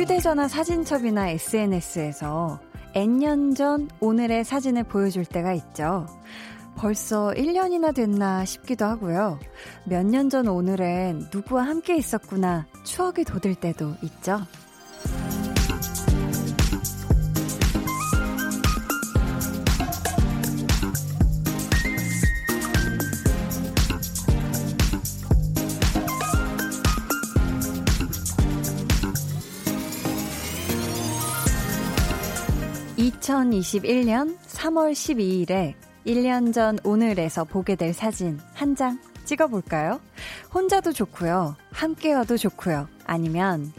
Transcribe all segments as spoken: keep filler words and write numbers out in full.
휴대전화 사진첩이나 에스엔에스에서 N년 전 오늘의 사진을 보여줄 때가 있죠. 벌써 일 년이나 됐나 싶기도 하고요. 몇 년 전 오늘엔 누구와 함께 있었구나 추억이 돋을 때도 있죠. 이천이십일 년 삼월 십이 일에 일 년 전 오늘에서 보게 될 사진 한 장 찍어볼까요? 혼자도 좋고요, 함께여도 좋고요, 아니면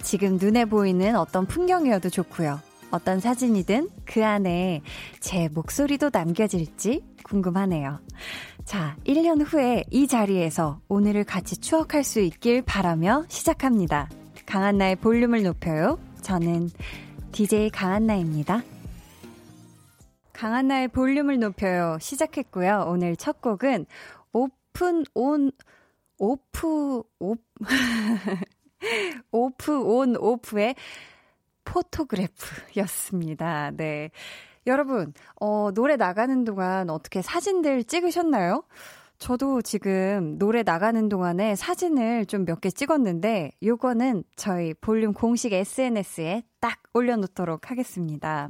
지금 눈에 보이는 어떤 풍경이어도 좋고요. 어떤 사진이든 그 안에 제 목소리도 남겨질지 궁금하네요. 자, 일 년 후에 이 자리에서 오늘을 같이 추억할 수 있길 바라며 시작합니다. 강한나의 볼륨을 높여요. 저는 디제이 강한나입니다. 강한나의 볼륨을 높여요 시작했고요. 오늘 첫 곡은 오픈 온 오프 오프 오프 온 오프의 포토그래프였습니다. 네, 여러분 어, 노래 나가는 동안 어떻게 사진들 찍으셨나요? 저도 지금 노래 나가는 동안에 사진을 좀 몇 개 찍었는데 요거는 저희 볼륨 공식 에스엔에스에 딱 올려놓도록 하겠습니다.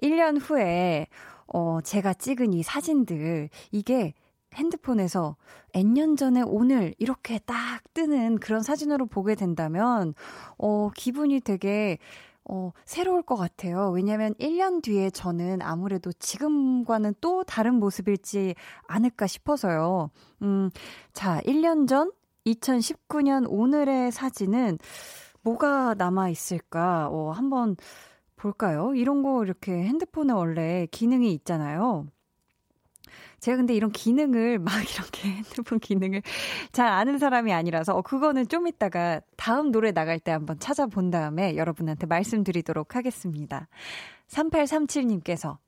일 년 후에 어, 제가 찍은 이 사진들, 이게 핸드폰에서 N년 전에 오늘 이렇게 딱 뜨는 그런 사진으로 보게 된다면 어, 기분이 되게 어, 새로울 것 같아요. 왜냐하면 일 년 뒤에 저는 아무래도 지금과는 또 다른 모습일지 않을까 싶어서요. 음, 자, 일 년 전 이천십구 년 오늘의 사진은 뭐가 남아있을까? 어, 한번 볼까요? 이런 거 이렇게 핸드폰에 원래 기능이 있잖아요. 제가 근데 이런 기능을 막 이렇게 핸드폰 기능을 잘 아는 사람이 아니라서 어, 그거는 좀 이따가 다음 노래 나갈 때 한번 찾아본 다음에 여러분한테 말씀드리도록 하겠습니다. 삼팔삼칠 님께서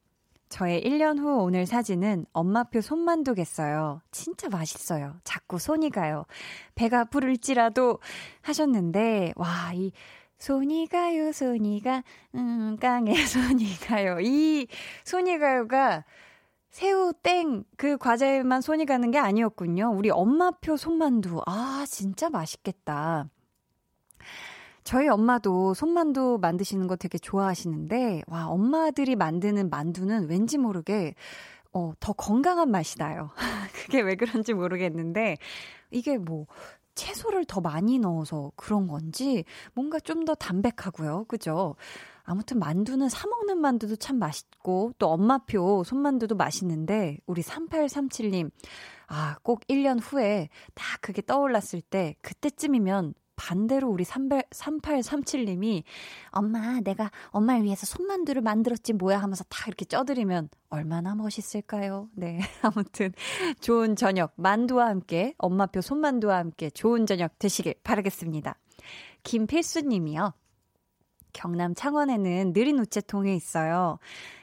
저의 일 년 후 오늘 사진은 엄마표 손만두겠어요. 진짜 맛있어요. 자꾸 손이 가요. 배가 부를지라도 하셨는데 와, 이 손이 가요, 손이 가, 음, 깡에 손이 가요. 이 손이 가요가 새우 땡 그 과자에만 손이 가는 게 아니었군요. 우리 엄마표 손만두. 아, 진짜 맛있겠다. 저희 엄마도 손만두 만드시는 거 되게 좋아하시는데 와, 엄마들이 만드는 만두는 왠지 모르게 어, 더 건강한 맛이 나요. 그게 왜 그런지 모르겠는데 이게 뭐 채소를 더 많이 넣어서 그런 건지 뭔가 좀 더 담백하고요. 그죠? 아무튼 만두는 사 먹는 만두도 참 맛있고 또 엄마표 손만두도 맛있는데 우리 삼팔삼칠 님 아, 꼭 일 년 후에 딱 그게 떠올랐을 때 그때쯤이면 반대로 우리 삼팔삼칠 님이 엄마, 내가 엄마를 위해서 손만두를 만들었지 뭐야 하면서 다 이렇게 쪄드리면 얼마나 멋있을까요? 네, 아무튼 좋은 저녁 만두와 함께, 엄마표 손만두와 함께 좋은 저녁 되시길 바라겠습니다. 김필수 님이요. 경남 창원에는 느린 우체통이 있어요.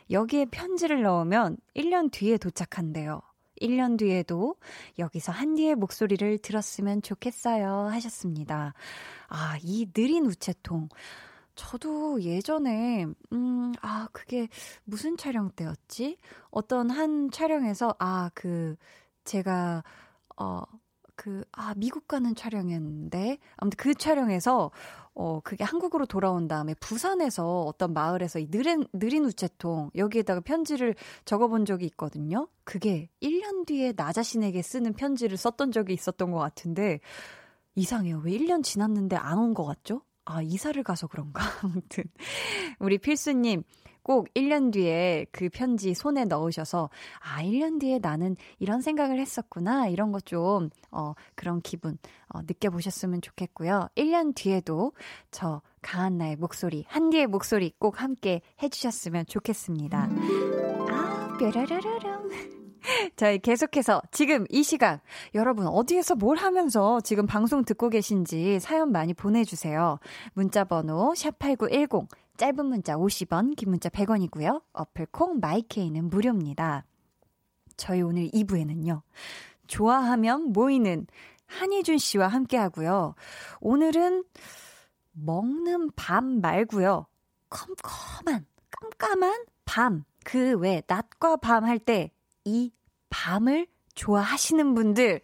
여기에 편지를 넣으면 일 년 뒤에 도착한대요. 일 년 뒤에도 여기서 한디의 목소리를 들었으면 좋겠어요 하셨습니다. 아, 이 느린 우체통. 저도 예전에 음, 아, 그게 무슨 촬영 때였지? 어떤 한 촬영에서 아, 그 제가 어, 그 아, 미국 가는 촬영이었는데 아무튼 그 촬영에서 어, 그게 한국으로 돌아온 다음에 부산에서 어떤 마을에서 이 느린, 느린 우체통 여기에다가 편지를 적어본 적이 있거든요. 그게 일 년 뒤에 나 자신에게 쓰는 편지를 썼던 적이 있었던 것 같은데 이상해요. 왜 일 년 지났는데 안 온 것 같죠? 아, 이사를 가서 그런가? 아무튼 우리 필수님 꼭 일 년 뒤에 그 편지 손에 넣으셔서 아, 일 년 뒤에 나는 이런 생각을 했었구나, 이런 것 좀 어, 그런 기분 어, 느껴보셨으면 좋겠고요. 일 년 뒤에도 저 강한나의 목소리, 한디의 목소리 꼭 함께 해주셨으면 좋겠습니다. 아, 뾰라라라랑. 저희 계속해서 지금 이 시간 여러분 어디에서 뭘 하면서 지금 방송 듣고 계신지 사연 많이 보내주세요. 문자번호 샵팔구일공, 짧은 문자 오십 원, 긴 문자 백 원이고요. 어플 콩 마이케이는 무료입니다. 저희 오늘 이 부에는요. 좋아하면 모이는 한희준 씨와 함께하고요. 오늘은 먹는 밤 말고요. 컴컴한, 깜깜한 밤. 그 외 낮과 밤 할 때 이 밤을 좋아하시는 분들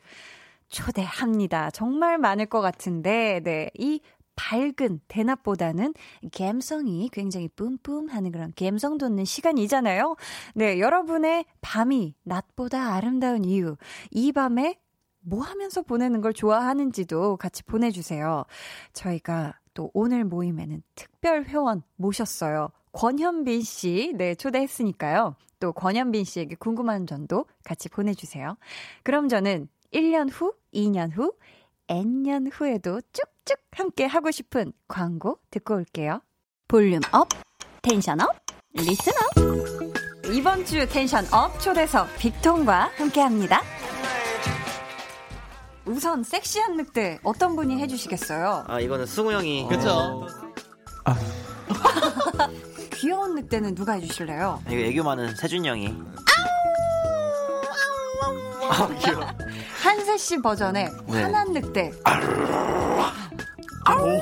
초대합니다. 정말 많을 것 같은데 네, 이 밝은 대낮보다는 감성이 굉장히 뿜뿜하는 그런 감성 돋는 시간이잖아요. 네, 여러분의 밤이 낮보다 아름다운 이유, 이 밤에 뭐 하면서 보내는 걸 좋아하는지도 같이 보내주세요. 저희가 또 오늘 모임에는 특별 회원 모셨어요. 권현빈 씨, 네, 초대했으니까요. 또 권현빈 씨에게 궁금한 점도 같이 보내주세요. 그럼 저는 일 년 후, 이 년 후, N년 후에도 쭉쭉 함께 하고 싶은 광고 듣고 올게요. 볼륨 업, 텐션 업, 리슨 업. 이번 주 텐션 업 초대석 빅톤과 함께합니다. 우선 섹시한 늑대 어떤 분이 해주시겠어요? 아 이거는 승우 형이. 어... 그렇죠. 아. 귀여운 늑대는 누가 해주실래요? 이거 애교 많은 세준 형이. 아우, 아우, 아우. 아 귀여워. 한세 씨 버전의 네. 화난 늑대. 아우.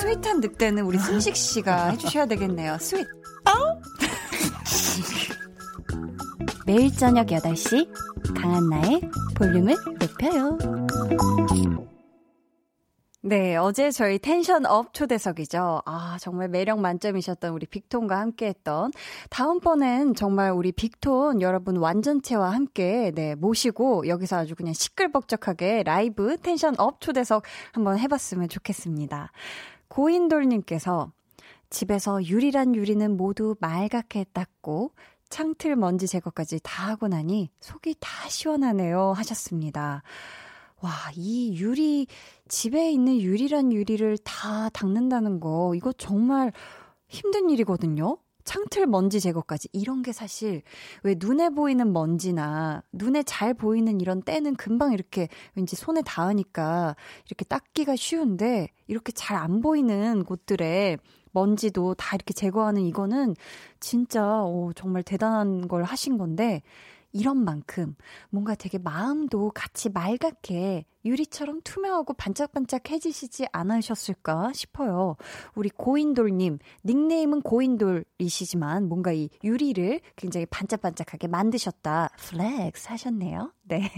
스윗한 늑대는 우리 승식 씨가 해주셔야 되겠네요. 스윗. 아우. 매일 저녁 여덟 시 강한나의 볼륨을 높여요. 네, 어제 저희 텐션업 초대석이죠. 아, 정말 매력 만점이셨던 우리 빅톤과 함께했던 다음번엔 정말 우리 빅톤 여러분 완전체와 함께 네 모시고 여기서 아주 그냥 시끌벅적하게 라이브 텐션업 초대석 한번 해봤으면 좋겠습니다. 고인돌님께서 집에서 유리란 유리는 모두 말갛게 닦고 창틀 먼지 제거까지 다 하고 나니 속이 다 시원하네요 하셨습니다. 와, 이 유리, 집에 있는 유리란 유리를 다 닦는다는 거 이거 정말 힘든 일이거든요. 창틀 먼지 제거까지 이런 게 사실 왜 눈에 보이는 먼지나 눈에 잘 보이는 이런 때는 금방 이렇게 왠지 손에 닿으니까 이렇게 닦기가 쉬운데 이렇게 잘 안 보이는 곳들에 먼지도 다 이렇게 제거하는 이거는 진짜 오, 정말 대단한 걸 하신 건데 이런 만큼 뭔가 되게 마음도 같이 맑게 유리처럼 투명하고 반짝반짝해지시지 않으셨을까 싶어요. 우리 고인돌님, 닉네임은 고인돌이시지만 뭔가 이 유리를 굉장히 반짝반짝하게 만드셨다. 플렉스 하셨네요. 네,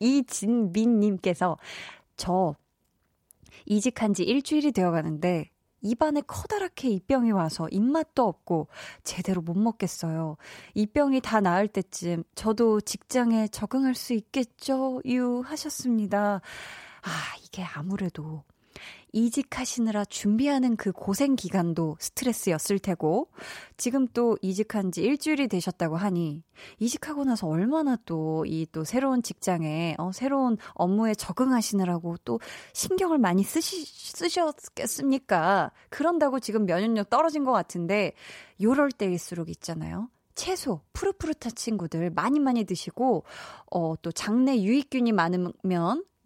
이진민님께서 저 이직한 지 일주일이 되어가는데 입안에 커다랗게 입병이 와서 입맛도 없고 제대로 못 먹겠어요. 입병이 다 나을 때쯤 저도 직장에 적응할 수 있겠죠? 유 하셨습니다. 아, 이게 아무래도 이직하시느라 준비하는 그 고생 기간도 스트레스였을 테고 지금 또 이직한 지 일주일이 되셨다고 하니 이직하고 나서 얼마나 또 이 또 새로운 직장에 어, 새로운 업무에 적응하시느라고 또 신경을 많이 쓰시, 쓰셨겠습니까? 그런다고 지금 면역력 떨어진 것 같은데 요럴 때일수록 있잖아요. 채소, 푸릇푸릇한 친구들 많이 많이 드시고 어, 또 장내 유익균이 많으면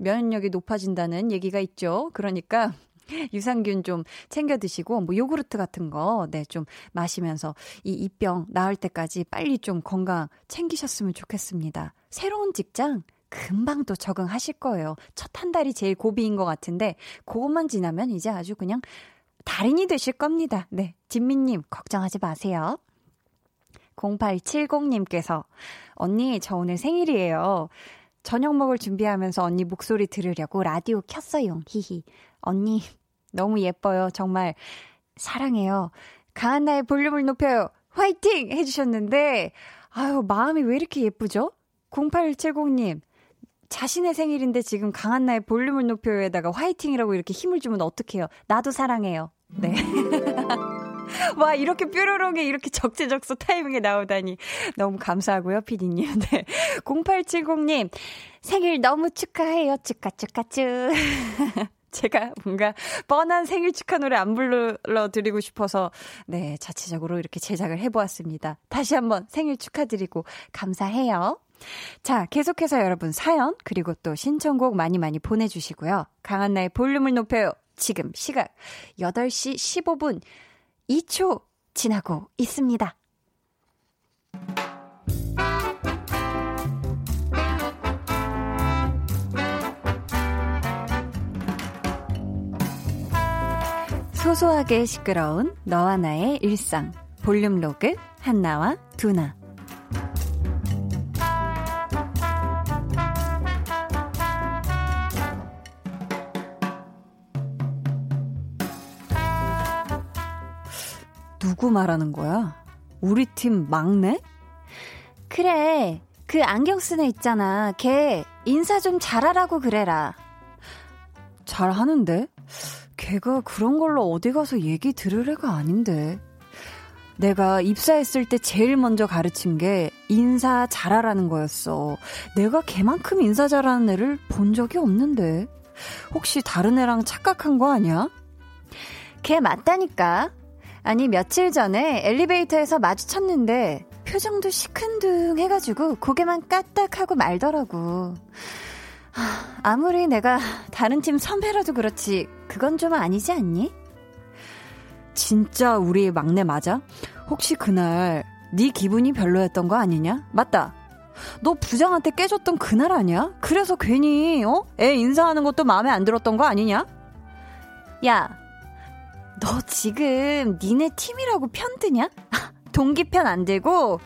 면역력이 높아진다는 얘기가 있죠. 그러니까 유산균 좀 챙겨 드시고 뭐 요구르트 같은 거 네, 좀 마시면서 이 입병 나을 때까지 빨리 좀 건강 챙기셨으면 좋겠습니다. 새로운 직장 금방 또 적응하실 거예요. 첫 한 달이 제일 고비인 것 같은데 그것만 지나면 이제 아주 그냥 달인이 되실 겁니다. 네, 진민님 걱정하지 마세요. 공팔칠공님께서 언니 저 오늘 생일이에요. 저녁 먹을 준비하면서 언니 목소리 들으려고 라디오 켰어요. 히히. 언니 너무 예뻐요. 정말 사랑해요. 강한나의 볼륨을 높여요. 화이팅! 해주셨는데 아유 마음이 왜 이렇게 예쁘죠? 공팔칠공님 자신의 생일인데 지금 강한나의 볼륨을 높여요에다가 화이팅이라고 이렇게 힘을 주면 어떡해요. 나도 사랑해요. 네. 와 이렇게 뾰로롱에 이렇게 적재적소 타이밍에 나오다니 너무 감사하고요 피디님. 네. 공팔칠공님 생일 너무 축하해요. 축하 축하 축. 제가 뭔가 뻔한 생일 축하 노래 안 불러드리고 싶어서 네 자체적으로 이렇게 제작을 해보았습니다. 다시 한번 생일 축하드리고 감사해요. 자 계속해서 여러분 사연 그리고 또 신청곡 많이 많이 보내주시고요. 강한나의 볼륨을 높여요. 지금 시각 여덟 시 십오 분 이 초 지나고 있습니다. 소소하게 시끄러운 너와 나의 일상 볼륨 로그 한나와 두나. 누구 말하는 거야? 우리 팀 막내? 그래, 그 안경 쓴 애 있잖아. 걔 인사 좀 잘하라고 그래라. 잘하는데? 걔가 그런 걸로 어디 가서 얘기 들을 애가 아닌데. 내가 입사했을 때 제일 먼저 가르친 게 인사 잘하라는 거였어. 내가 걔만큼 인사 잘하는 애를 본 적이 없는데. 혹시 다른 애랑 착각한 거 아니야? 걔 맞다니까. 아니 며칠 전에 엘리베이터에서 마주쳤는데 표정도 시큰둥 해가지고 고개만 까딱하고 말더라고. 아무리 내가 다른 팀 선배라도 그렇지 그건 좀 아니지 않니? 진짜 우리 막내 맞아? 혹시 그날 네 기분이 별로였던 거 아니냐? 맞다, 너 부장한테 깨졌던 그날 아니야? 그래서 괜히 어? 애 인사하는 것도 마음에 안 들었던 거 아니냐? 야, 너 지금 니네 팀이라고 편드냐? 동기 편 안 들고?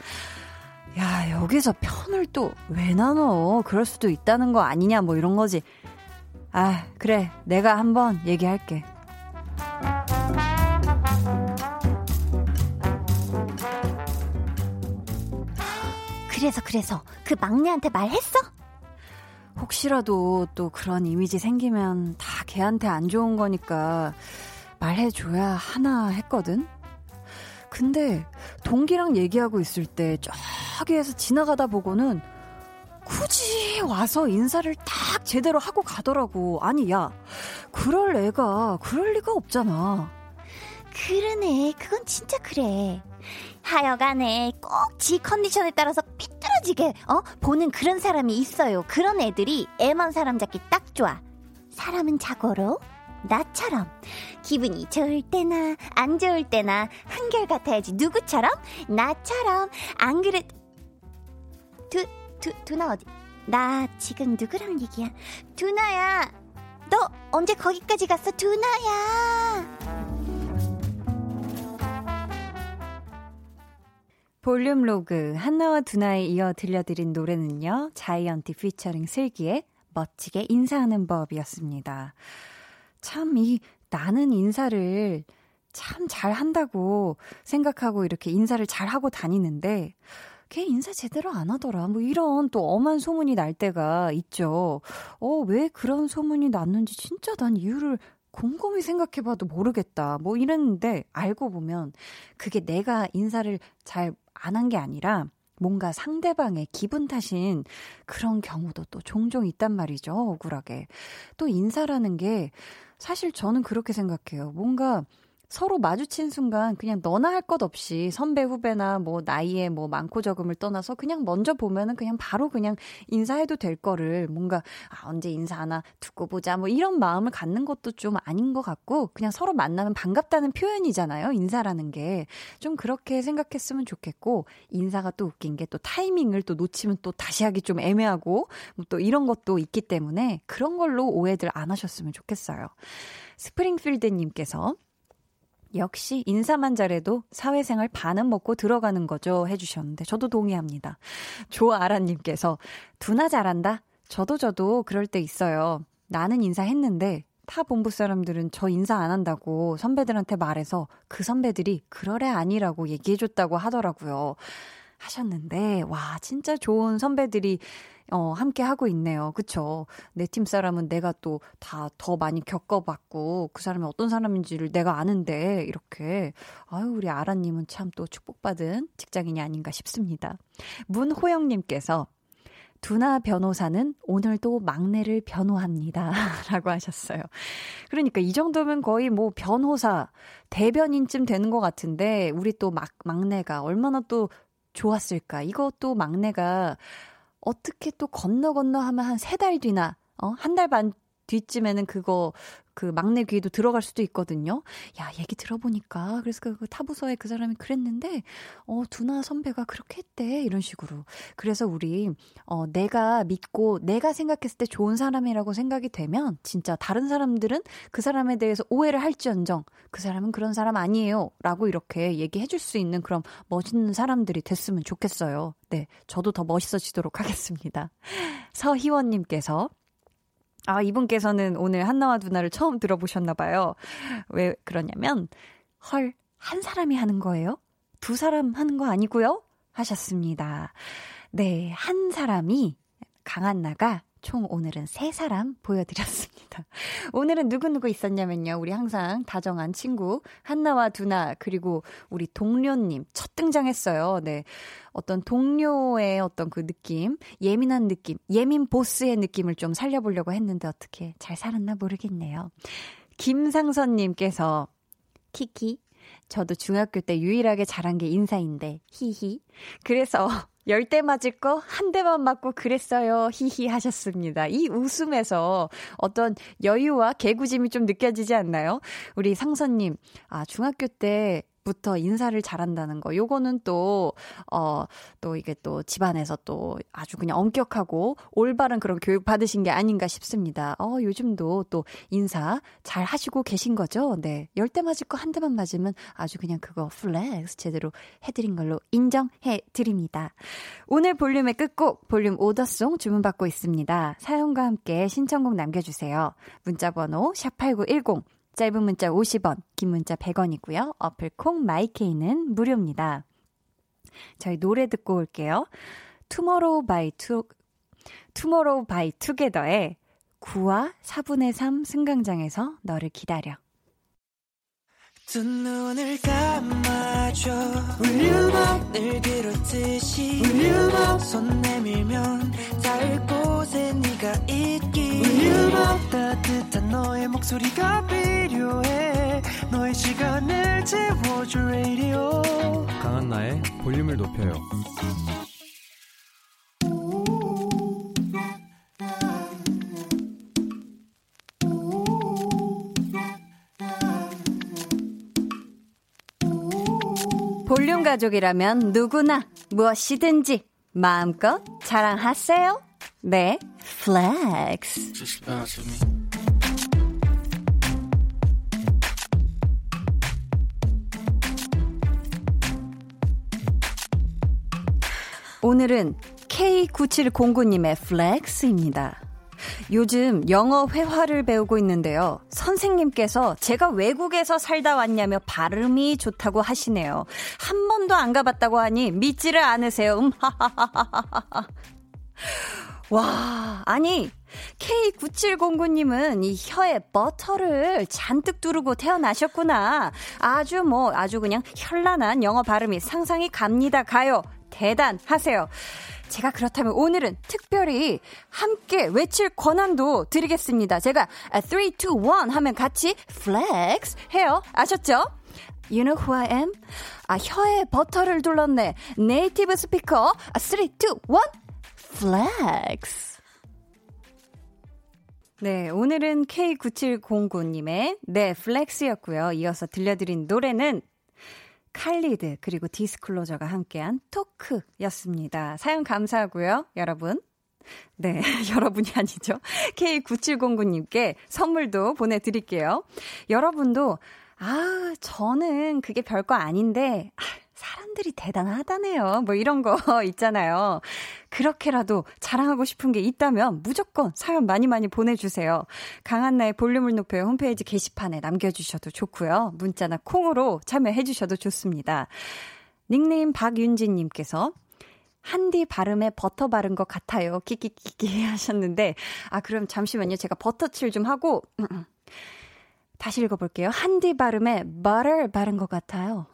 야, 여기서 편을 또 왜 나눠? 그럴 수도 있다는 거 아니냐 뭐 이런 거지. 아, 그래, 내가 한번 얘기할게. 그래서 그래서 그 막내한테 말했어? 혹시라도 또 그런 이미지 생기면 다 걔한테 안 좋은 거니까 말해줘야 하나 했거든. 근데 동기랑 얘기하고 있을 때 저기에서 지나가다 보고는 굳이 와서 인사를 딱 제대로 하고 가더라고. 아니, 야, 그럴 애가 그럴 리가 없잖아. 그러네, 그건 진짜 그래. 하여간에 꼭 지 컨디션에 따라서 삐뚤어지게 어? 보는 그런 사람이 있어요. 그런 애들이 애만 사람 잡기 딱 좋아. 사람은 자고로 나처럼 기분이 좋을 때나 안 좋을 때나 한결같아야지. 누구처럼? 나처럼. 안 그래. 두, 두, 두나 어디? 나 지금 누구랑 얘기야? 두나야, 너 언제 거기까지 갔어? 두나야. 볼륨 로그 한나와 두나에 이어 들려드린 노래는요, 자이언티 피처링 슬기의 멋지게 인사하는 법이었습니다. 참, 이 나는 인사를 참 잘한다고 생각하고 이렇게 인사를 잘하고 다니는데 걔 인사 제대로 안 하더라 뭐 이런 또 엄한 소문이 날 때가 있죠. 어, 왜 그런 소문이 났는지 진짜 난 이유를 곰곰이 생각해봐도 모르겠다 뭐 이랬는데, 알고 보면 그게 내가 인사를 잘 안 한 게 아니라 뭔가 상대방의 기분 탓인 그런 경우도 또 종종 있단 말이죠. 억울하게. 또 인사라는 게 사실 저는 그렇게 생각해요. 뭔가 서로 마주친 순간 그냥 너나 할 것 없이 선배 후배나 뭐 나이에 뭐 많고 적음을 떠나서 그냥 먼저 보면은 그냥 바로 그냥 인사해도 될 거를 뭔가 아, 언제 인사하나 두고 보자 뭐 이런 마음을 갖는 것도 좀 아닌 것 같고, 그냥 서로 만나면 반갑다는 표현이잖아요, 인사라는 게. 좀 그렇게 생각했으면 좋겠고, 인사가 또 웃긴 게 또 타이밍을 또 놓치면 또 다시 하기 좀 애매하고 뭐 또 이런 것도 있기 때문에 그런 걸로 오해들 안 하셨으면 좋겠어요. 스프링필드님께서 역시 인사만 잘해도 사회생활 반은 먹고 들어가는 거죠 해주셨는데 저도 동의합니다. 조아라님께서 두나 잘한다. 저도 저도 그럴 때 있어요. 나는 인사했는데 타 본부 사람들은 저 인사 안 한다고 선배들한테 말해서 그 선배들이 그러래 아니라고 얘기해줬다고 하더라고요 하셨는데, 와, 진짜 좋은 선배들이 어, 함께 하고 있네요. 그쵸? 내 팀 사람은 내가 또 다 더 많이 겪어봤고 그 사람이 어떤 사람인지를 내가 아는데 이렇게. 아유, 우리 아라님은 참 또 축복받은 직장인이 아닌가 싶습니다. 문호영님께서 두나 변호사는 오늘도 막내를 변호합니다 라고 하셨어요. 그러니까 이 정도면 거의 뭐 변호사, 대변인쯤 되는 것 같은데 우리 또 막, 막내가 얼마나 또 좋았을까. 이것도 막내가 어떻게 또 건너 건너 하면 한 세 달 뒤나 어? 한 달 반 뒤쯤에는 그거 그 막내 귀에도 들어갈 수도 있거든요. 야, 얘기 들어보니까 그래서 그 타부서에 그 사람이 그랬는데 어 두나 선배가 그렇게 했대 이런 식으로. 그래서 우리 어 내가 믿고 내가 생각했을 때 좋은 사람이라고 생각이 되면 진짜 다른 사람들은 그 사람에 대해서 오해를 할지언정 그 사람은 그런 사람 아니에요 라고 이렇게 얘기해 줄 수 있는 그런 멋있는 사람들이 됐으면 좋겠어요. 네, 저도 더 멋있어지도록 하겠습니다. 서희원님께서 아, 이분께서는 오늘 한나와 두나를 처음 들어보셨나 봐요. 왜 그러냐면 헐, 한 사람이 하는 거예요? 두 사람 하는 거 아니고요? 하셨습니다. 네, 한 사람이 강한나가 총 오늘은 세 사람 보여드렸습니다. 오늘은 누구누구 있었냐면요. 우리 항상 다정한 친구 한나와 두나 그리고 우리 동료님 첫 등장했어요. 네, 어떤 동료의 어떤 그 느낌, 예민한 느낌, 예민 보스의 느낌을 좀 살려보려고 했는데 어떻게 잘 살았나 모르겠네요. 김상선님께서 키키 저도 중학교 때 유일하게 잘한 게 인사인데 히히 그래서 열 대 맞을 거 한 대만 맞고 그랬어요. 히히 하셨습니다. 이 웃음에서 어떤 여유와 개구짐이 좀 느껴지지 않나요? 우리 상선님, 아, 중학교 때부터 인사를 잘한다는 거. 요거는 또, 어, 또 이게 또 집안에서 또 아주 그냥 엄격하고 올바른 그런 교육 받으신 게 아닌가 싶습니다. 어, 요즘도 또 인사 잘 하시고 계신 거죠? 네. 열 대 맞을 거 한 대만 맞으면 아주 그냥 그거 플렉스 제대로 해드린 걸로 인정해드립니다. 오늘 볼륨의 끝곡 볼륨 오더송 주문받고 있습니다. 사연과 함께 신청곡 남겨주세요. 문자번호 샵팔구일공 짧은 문자 오십 원 긴 문자 백 원이고요. 어플 콩 마이케이는 무료입니다. 저희 노래 듣고 올게요. 투모로우 바이 투 투모로우 바이 투게더의 구와 사분의 삼 승강장에서 너를 기다려. 두 눈을 감아줘 울륨을 비롯듯이 울륨 손 내밀면 닿을 곳에 네가 있기 울륨 따뜻한 너의 목소리가 필요해 너의 시간을 채워줄 라디오 강한나의 볼륨을 높여요. 볼륨 가족이라면 누구나 무엇이든지 마음껏 자랑하세요. 네, 플렉스. 오늘은 케이 구칠공구님의 플렉스입니다. 요즘 영어 회화를 배우고 있는데요. 선생님께서 제가 외국에서 살다 왔냐며 발음이 좋다고 하시네요. 한 번도 안 가봤다고 하니 믿지를 않으세요. 음, 하하하하하. 와, 아니 케이 구칠공구님은 이 혀에 버터를 잔뜩 두르고 태어나셨구나. 아주 뭐 아주 그냥 현란한 영어 발음이 상상이 갑니다. 가요. 대단하세요. 제가 그렇다면 오늘은 특별히 함께 외칠 권한도 드리겠습니다. 제가 쓰리, 투, 원 하면 같이 플렉스 해요. 아셨죠? You know who I am? 아, 혀에 버터를 둘렀네. 네이티브 스피커. 아, 쓰리, 투, 원 플렉스. 네, 오늘은 케이 구칠공구님의 네, 플렉스였고요. 이어서 들려드린 노래는 칼리드 그리고 디스클로저가 함께한 토크였습니다. 사연 감사하고요. 여러분. 네, 여러분이 아니죠. 케이 구칠공구님께 선물도 보내드릴게요. 여러분도 아, 저는 그게 별거 아닌데 아, 사람들이 대단하다네요. 뭐 이런 거 있잖아요. 그렇게라도 자랑하고 싶은 게 있다면 무조건 사연 많이 많이 보내주세요. 강한나의 볼륨을 높여요 홈페이지 게시판에 남겨주셔도 좋고요. 문자나 콩으로 참여해주셔도 좋습니다. 닉네임 박윤진님께서 한디 발음에 버터 바른 것 같아요. 키키키키 하셨는데 아 그럼 잠시만요. 제가 버터칠 좀 하고 다시 읽어볼게요. 한디 발음에 butter 바른 것 같아요.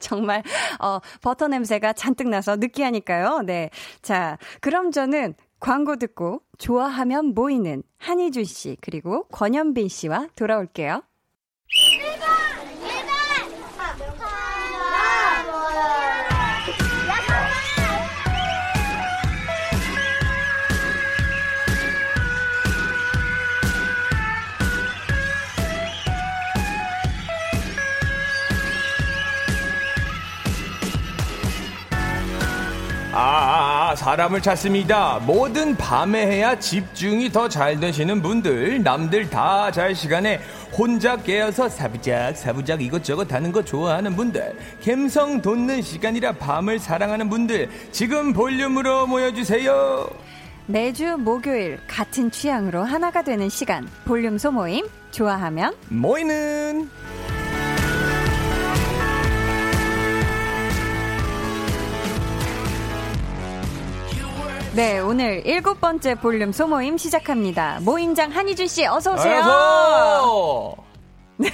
정말 어, 버터 냄새가 잔뜩 나서 느끼하니까요. 네, 자 그럼 저는 광고 듣고 좋아하면 모이는 한희준 씨 그리고 권현빈 씨와 돌아올게요. 사람을 찾습니다. 모든 밤에 해야 집중이 더 잘 되시는 분들, 남들 다 잘 시간에 혼자 깨어서 사부작 사부작 이것저것 하는 거 좋아하는 분들, 감성 돋는 시간이라 밤을 사랑하는 분들, 지금 볼륨으로 모여주세요. 매주 목요일 같은 취향으로 하나가 되는 시간, 볼륨 소모임, 좋아하면 모이는. 네, 오늘 일곱 번째 볼륨 소모임 시작합니다. 모임장 한희준 씨, 어서 오세요. 안녕하세요. 네,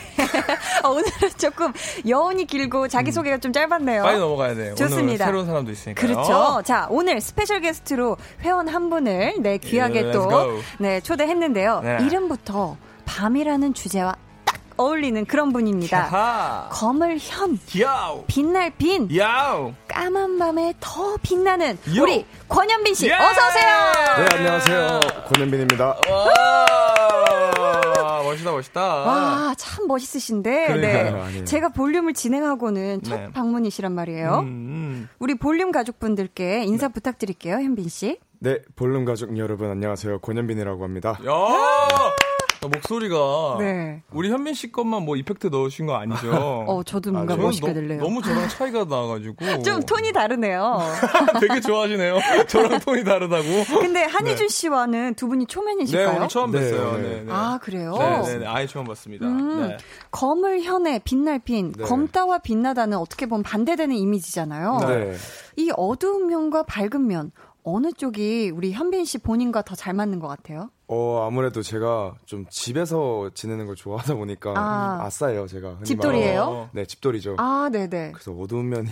오늘은 조금 여운이 길고 자기소개가 음. 좀 짧았네요. 빨리 넘어가야 돼요. 좋습니다. 오늘 새로운 사람도 있으니까. 그렇죠. 자, 오늘 스페셜 게스트로 회원 한 분을 네, 귀하게 yeah, 또 네, 초대했는데요. Yeah. 이름부터 밤이라는 주제와 어울리는 그런 분입니다. 야하. 검을 현, 야우. 빛날 빈, 야우. 까만 밤에 더 빛나는 요. 우리 권현빈 씨, 예. 어서 오세요. 네, 안녕하세요. 권현빈입니다. 멋있다, 멋있다. 와, 참 멋있으신데. 그러니까요, 네. 제가 볼륨을 진행하고는 첫 네. 방문이시란 말이에요. 음, 음. 우리 볼륨 가족분들께 인사 네. 부탁드릴게요, 현빈 씨. 네, 볼륨 가족 여러분 안녕하세요. 권현빈이라고 합니다. 목소리가 네. 우리 현민 씨 것만 뭐 이펙트 넣으신 거 아니죠? 어, 저도 뭔가 아, 멋있게 너, 들려요. 너무 저랑 차이가 나가지고 좀 톤이 다르네요. 되게 좋아하시네요. 저랑 톤이 다르다고. 근데 한희준 네. 씨와는 두 분이 초면이실까요? 네, 오늘 처음 네. 뵀어요. 네, 네. 아, 그래요? 네, 네, 아예 처음 봤습니다. 음, 네. 검을 현에 빛날 빈, 네. 검다와 빛나다는 어떻게 보면 반대되는 이미지잖아요. 네. 이 어두운 면과 밝은 면, 어느 쪽이 우리 현빈 씨 본인과 더 잘 맞는 것 같아요? 어, 아무래도 제가 좀 집에서 지내는 걸 좋아하다 보니까 아. 아싸예요, 제가. 집돌이에요? 네, 집돌이죠. 아, 네네. 그래서 어두운 면이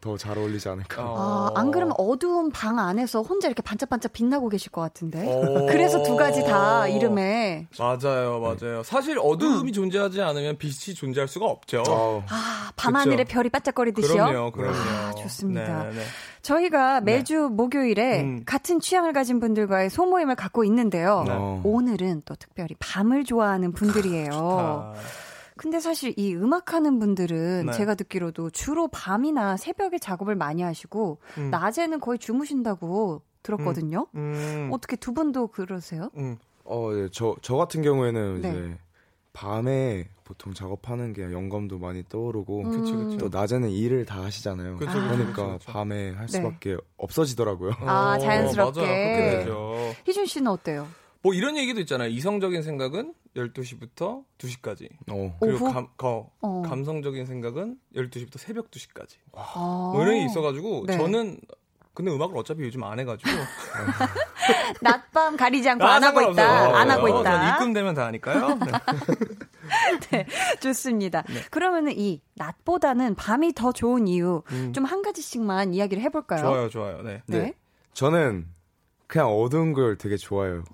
더 잘 어울리지 않을까. 아, 안 그러면 어두운 방 안에서 혼자 이렇게 반짝반짝 빛나고 계실 것 같은데. 그래서 두 가지 다 이름에. 맞아요, 맞아요. 사실 어두움이 음. 존재하지 않으면 빛이 존재할 수가 없죠. 오. 아, 밤하늘에 별이 반짝거리듯이요. 그럼요, 그럼요. 아, 좋습니다. 네네. 저희가 매주 네. 목요일에 음. 같은 취향을 가진 분들과의 소모임을 갖고 있는데요. 네. 오늘은 또 특별히 밤을 좋아하는 분들이에요. 근데 사실 이 음악하는 분들은 네. 제가 듣기로도 주로 밤이나 새벽에 작업을 많이 하시고 음. 낮에는 거의 주무신다고 들었거든요. 음. 음. 어떻게 두 분도 그러세요? 음. 어, 네. 저, 저 같은 경우에는 네. 이제 밤에 보통 작업하는 게 영감도 많이 떠오르고 음. 그치, 그치. 또 낮에는 일을 다 하시잖아요. 그치, 그치, 그러니까 그치, 그치. 밤에 할 수밖에 네. 없어지더라고요. 아, 오, 자연스럽게. 맞아요. 그렇게 되죠. 희준 씨는 어때요? 뭐 이런 얘기도 있잖아요. 이성적인 생각은 열두 시부터 두 시까지. 오. 그리고 감, 거, 어. 감성적인 생각은 열두 시부터 새벽 두 시까지. 아. 뭐 이런 게 있어가지고 네. 저는 근데 음악을 어차피 요즘 안 해가지고 낮밤 가리지 않고 아, 안 하고 있다. 아, 안 하고 어, 있다. 입금되면 다 하니까요. 네, 좋습니다. 네. 그러면은 이 낮보다는 밤이 더 좋은 이유 음. 좀 한 가지씩만 이야기를 해볼까요? 좋아요, 좋아요. 네, 네. 네. 저는 그냥 어두운 걸 되게 좋아해요.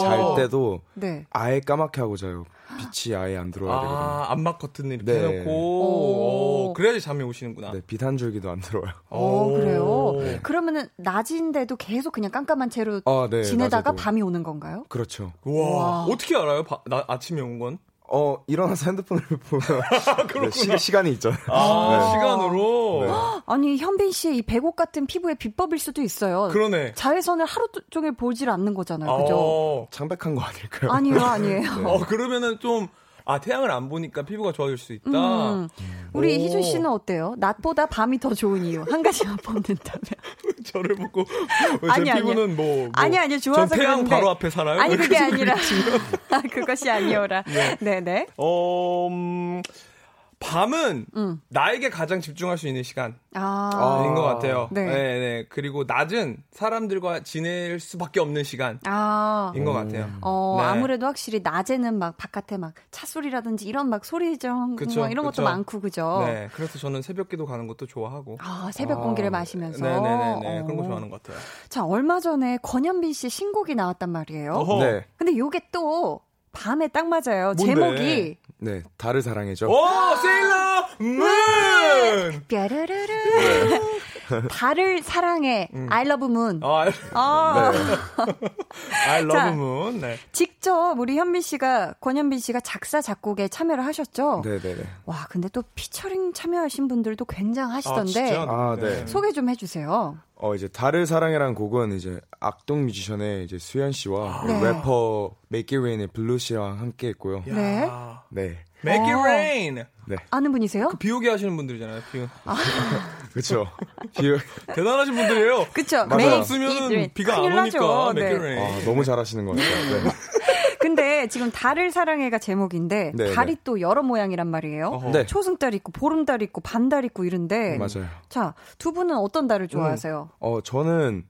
잘 때도 네. 아예 까맣게 하고 자요. 빛이 아예 안 들어와야 되거든요. 아, 암막 커튼 이렇게 네. 해놓고. 오. 그래야지 잠이 오시는구나. 네, 빛 한 줄기도 안 들어와요. 오, 그래요? 네. 그러면은 낮인데도 계속 그냥 깜깜한 채로 아, 네, 지내다가 낮에도. 밤이 오는 건가요? 그렇죠. 와, 어떻게 알아요? 바, 나, 아침에 온 건? 어, 일어나서 핸드폰을 보면 네, 시, 시간이 있잖아요. 아, 네. 시간으로? 네. 아니, 현빈 씨의 이 백옥 같은 피부의 비법일 수도 있어요. 그러네. 자외선을 하루 종일 보질 않는 거잖아요. 그죠? 창백한 거 아닐까요? 아니요, 아니에요. 네. 어, 그러면은 좀, 아, 태양을 안 보니까 피부가 좋아질 수 있다. 음, 우리 희준 씨는 어때요? 낮보다 밤이 더 좋은 이유. 한 가지만 뽑는다면. 저를 보고, 제 아니, 피부는 뭐, 뭐. 아니, 아니, 좋아서. 전 태양 그런데. 바로 앞에 살아요? 아니, 그게 아니라. 아, 그것이 아니오라. 네. 네네. 어, 음, 밤은 음. 나에게 가장 집중할 수 있는 시간인 아. 것 같아요. 네. 네네. 그리고 낮은 사람들과 지낼 수밖에 없는 시간인 아. 것 같아요. 어, 네. 아무래도 확실히 낮에는 막 바깥에 막 차 소리라든지 이런 막 소리정 그쵸, 이런 그쵸. 것도 많고 그죠. 네. 그래서 저는 새벽기도 가는 것도 좋아하고. 아, 새벽 공기를 아. 마시면서. 네네네. 어. 그런 거 좋아하는 것 같아요. 자, 얼마 전에 권현빈 씨 신곡이 나왔단 말이에요. 어허. 네. 근데 요게 또 밤에 딱 맞아요. 뭔데? 제목이. 네, 달을 사랑해죠. 오, 세일러 문! 뾰르르르. 네. 달을 사랑해. 음. I love moon. 아, 어. 네. I love 자, moon. 네. 직접 우리 현빈 씨가, 권현빈 씨가 작사, 작곡에 참여를 하셨죠? 네네네. 와, 근데 또 피처링 참여하신 분들도 굉장하시던데. 아, 진짜? 아, 네. 소개 좀 해주세요. 어 이제 달을 사랑해라는 곡은 이제 악동 뮤지션의 이제 수현 씨와 아, 네. 래퍼 Make It Rain의 블루 씨랑 함께 했고요. 네. 네. Make It Rain. 네. 아는 분이세요? 그 비오게 하시는 분들이잖아요. 비오. 아. 그렇죠. 비오... 대단하신 분들이에요. 그렇죠. 매 없으면 비가 안 오니까 네. Make It Rain. 아, 너무 잘하시는 것 같아요. 네. 근데 지금 달을 사랑해가 제목인데 네, 달이 네. 또 여러 모양이란 말이에요. 네. 초승달 있고 보름달 있고 반달 있고 이런데 맞아요. 자, 두 분은 어떤 달을 좋아하세요? 음, 어 저는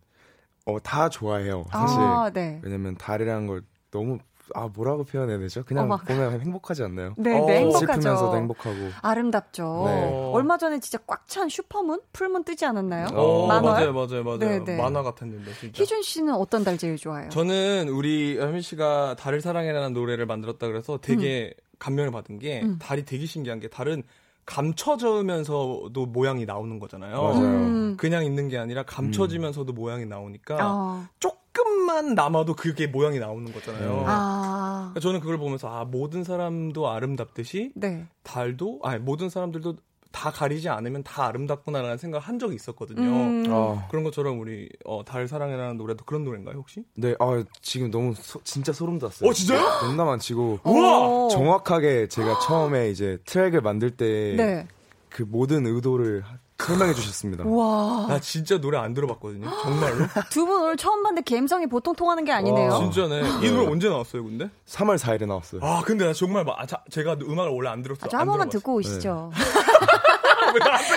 어, 다 좋아해요. 사실 아, 네. 왜냐면 달이라는 걸 너무 아 뭐라고 표현해야 되죠? 그냥 어마. 보면 행복하지 않나요? 네, 네 행복하죠. 슬프면서도 행복하고 아름답죠. 네. 얼마 전에 진짜 꽉 찬 슈퍼문? 풀문 뜨지 않았나요? 어, 만화? 맞아요, 맞아요, 맞아요. 네, 네. 만화 같았는데 진짜. 희준 씨는 어떤 달 제일 좋아해요? 저는 우리 현민 씨가 달을 사랑해라는 노래를 만들었다 그래서 되게 음. 감명을 받은 게 음. 달이 되게 신기한 게 달은 감춰지면서도 모양이 나오는 거잖아요. 맞아요. 음. 그냥 있는 게 아니라 감춰지면서도 음. 모양이 나오니까 어. 조금만 남아도 그게 모양이 나오는 거잖아요. 아. 그러니까 저는 그걸 보면서 아 모든 사람도 아름답듯이 네. 달도 아니 모든 사람들도 다 가리지 않으면 다 아름답구나라는 생각을 한 적이 있었거든요. 음. 아. 그런 것처럼 우리 어, 달 사랑해라는 노래도 그런 노래인가요 혹시? 네, 아, 지금 너무 소, 진짜 소름 돋았어요. 어, 진짜요? 농담 안 치고 우와! 정확하게 제가 처음에 이제 트랙을 만들 때 네. 그 모든 의도를 설명해 주셨습니다. 와, 나 진짜 노래 안 들어봤거든요. 정말로. 두 분 오늘 처음 봤는데 감성이 보통 통하는 게 아니네요. 와, 진짜네. 이 노래 언제 나왔어요, 근데? 삼월 사일에 나왔어요. 아, 근데 나 정말 막, 아, 자, 제가 음악을 원래 안 들었어요. 아, 한 번만 듣고 오시죠. 네.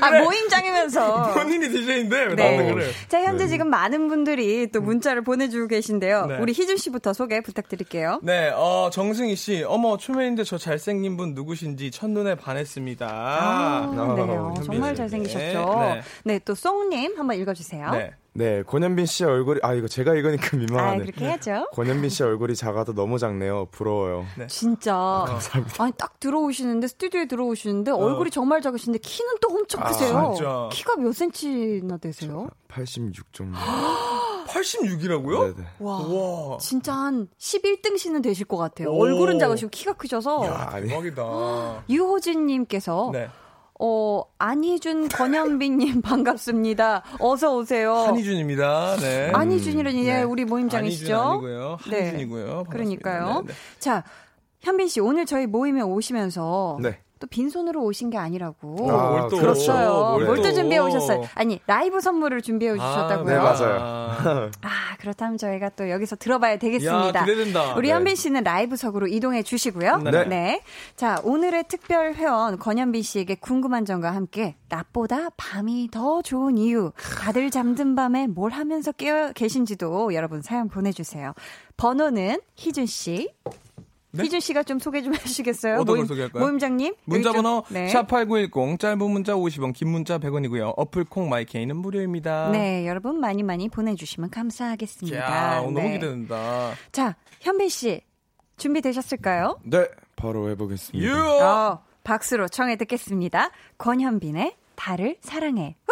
아, 그래. 모임장이면서. 본인이 디제이인데, 네. 그래. 자, 현재 네. 지금 많은 분들이 또 문자를 보내주고 계신데요. 네. 우리 희준 씨부터 소개 부탁드릴게요. 네, 어, 정승희 씨. 어머, 초면인데 저 잘생긴 분 누구신지 첫눈에 반했습니다. 아, 아 네요. 아, 정말 잘생기셨죠. 네. 네. 네, 또 송님 한번 읽어주세요. 네. 네, 권현빈 씨의 얼굴이 아 이거 제가 읽으니까 민망하네. 아, 그렇게 해야죠. 권현빈 씨의 얼굴이 작아도 너무 작네요. 부러워요. 네. 진짜. 아, 감사합니다. 아니 딱 들어오시는데 스튜디오에 들어오시는데 어. 얼굴이 정말 작으신데 키는 또 엄청 크세요. 아, 진짜. 키가 몇 센치나 되세요? 팔십육 정도. 팔십육이라고요? 네네. 와, 우와. 진짜 한 십일 등신은 되실 것 같아요. 오. 얼굴은 작으시고 키가 크셔서. 야, 대박이다. 유호진님께서. 네. 어, 안희준, 권현빈님 반갑습니다. 어서 오세요. 한희준입니다. 네. 안희준이라니, 네. 우리 모임장이시죠? 아니고요. 한희준이고요. 네. 반갑습니다. 그러니까요. 네, 네. 자, 현빈 씨, 오늘 저희 모임에 오시면서. 네. 또 빈손으로 오신 게 아니라고. 아, 그렇죠. 뭘또 준비해 오셨어요? 아니, 라이브 선물을 준비해 주셨다고요? 아, 네, 맞아요. 아, 그렇다면 저희가 또 여기서 들어봐야 되겠습니다. 야, 기대된다. 우리 네. 현빈 씨는 라이브석으로 이동해 주시고요. 네. 네. 자, 오늘의 특별 회원 권현빈 씨에게 궁금한 점과 함께 낮보다 밤이 더 좋은 이유, 다들 잠든 밤에 뭘 하면서 깨어 계신지도 여러분 사연 보내주세요. 번호는 희준 씨. 네? 희준 씨가 좀 소개 좀 해주시겠어요? 어떤 걸 소개할까요? 모임장님? 문자번호 네. 샵팔구일공 짧은 문자 오십 원 긴 문자 백 원이고요. 어플 콩 마이케이는 무료입니다. 네, 여러분 많이 많이 보내주시면 감사하겠습니다. 야, 오늘 네. 너무 기대된다. 자, 현빈 씨 준비되셨을까요? 네, 바로 해보겠습니다. Yeah. 어, 박수로 청해 듣겠습니다. 권현빈의 달을 사랑해. 후!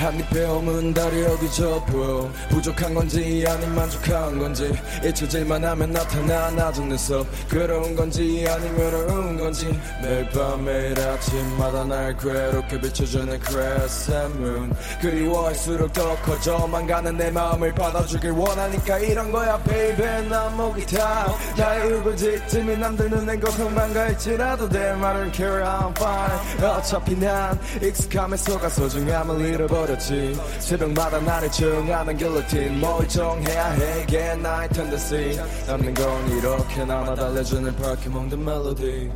한입에 오문 달이 여기저 보여 부족한 건지 아님 만족한 건지 잊혀질만 하면 나타나 낮은 녀석 괴로운 건지 아니면 외로운 건지 매일 밤 매일 아침마다 날 괴롭게 비춰주는 Crescent Moon 그리워할수록 더 커져만 가는 내 마음을 받아주길 원하니까 이런 거야 baby 난 목이 타 나의 울고 짖음이 남들 눈엔 거성만 갈지라도 내 말은 care I'm fine 어차피 난 익숙함에 속아 소중함을 잃어버려 새벽마다 나를 증하는 길로틴 멀쩡해야 해 이게 나의 텐데시 남는 건 이렇게 남아 달래주는 밝게 먹는 멜로디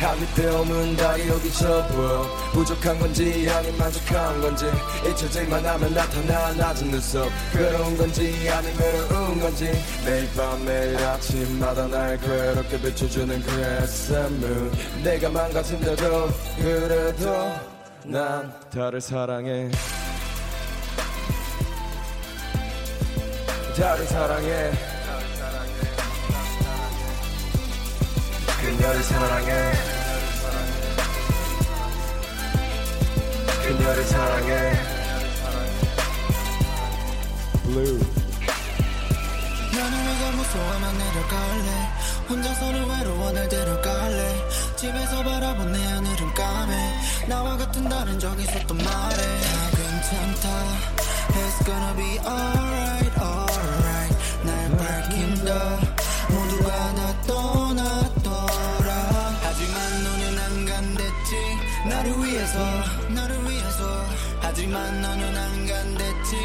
한입에 오문 달이 여기저 보여 부족한 건지 아님 만족한 건지 잊혀질만 하면 나타나 낮은 눈썹 괴로운 건지 아님 외로운 건지 매일 밤 매일 아침마다 날 괴롭게 비춰주는 Crescent Moon 내가 망가진대도 그래도 난 달을 사랑해 달을 사랑해 그녀를 사랑해. 그녀를 사랑해. Blue. 너는 내가 무서워만 내려갈래. 혼자서는 외로워 날 데려갈래. 집에서 바라본 내 하늘은 까매. 나와 같은 다른 적이 있었던 말에 다 괜찮다. It's gonna be alright, alright. 날 밝힌다. 모두가 나 떠났더라. 하지만 너는 안 간댔지. 나를 위해서, 나를 위해서. 하지만 너는 안 간댔지.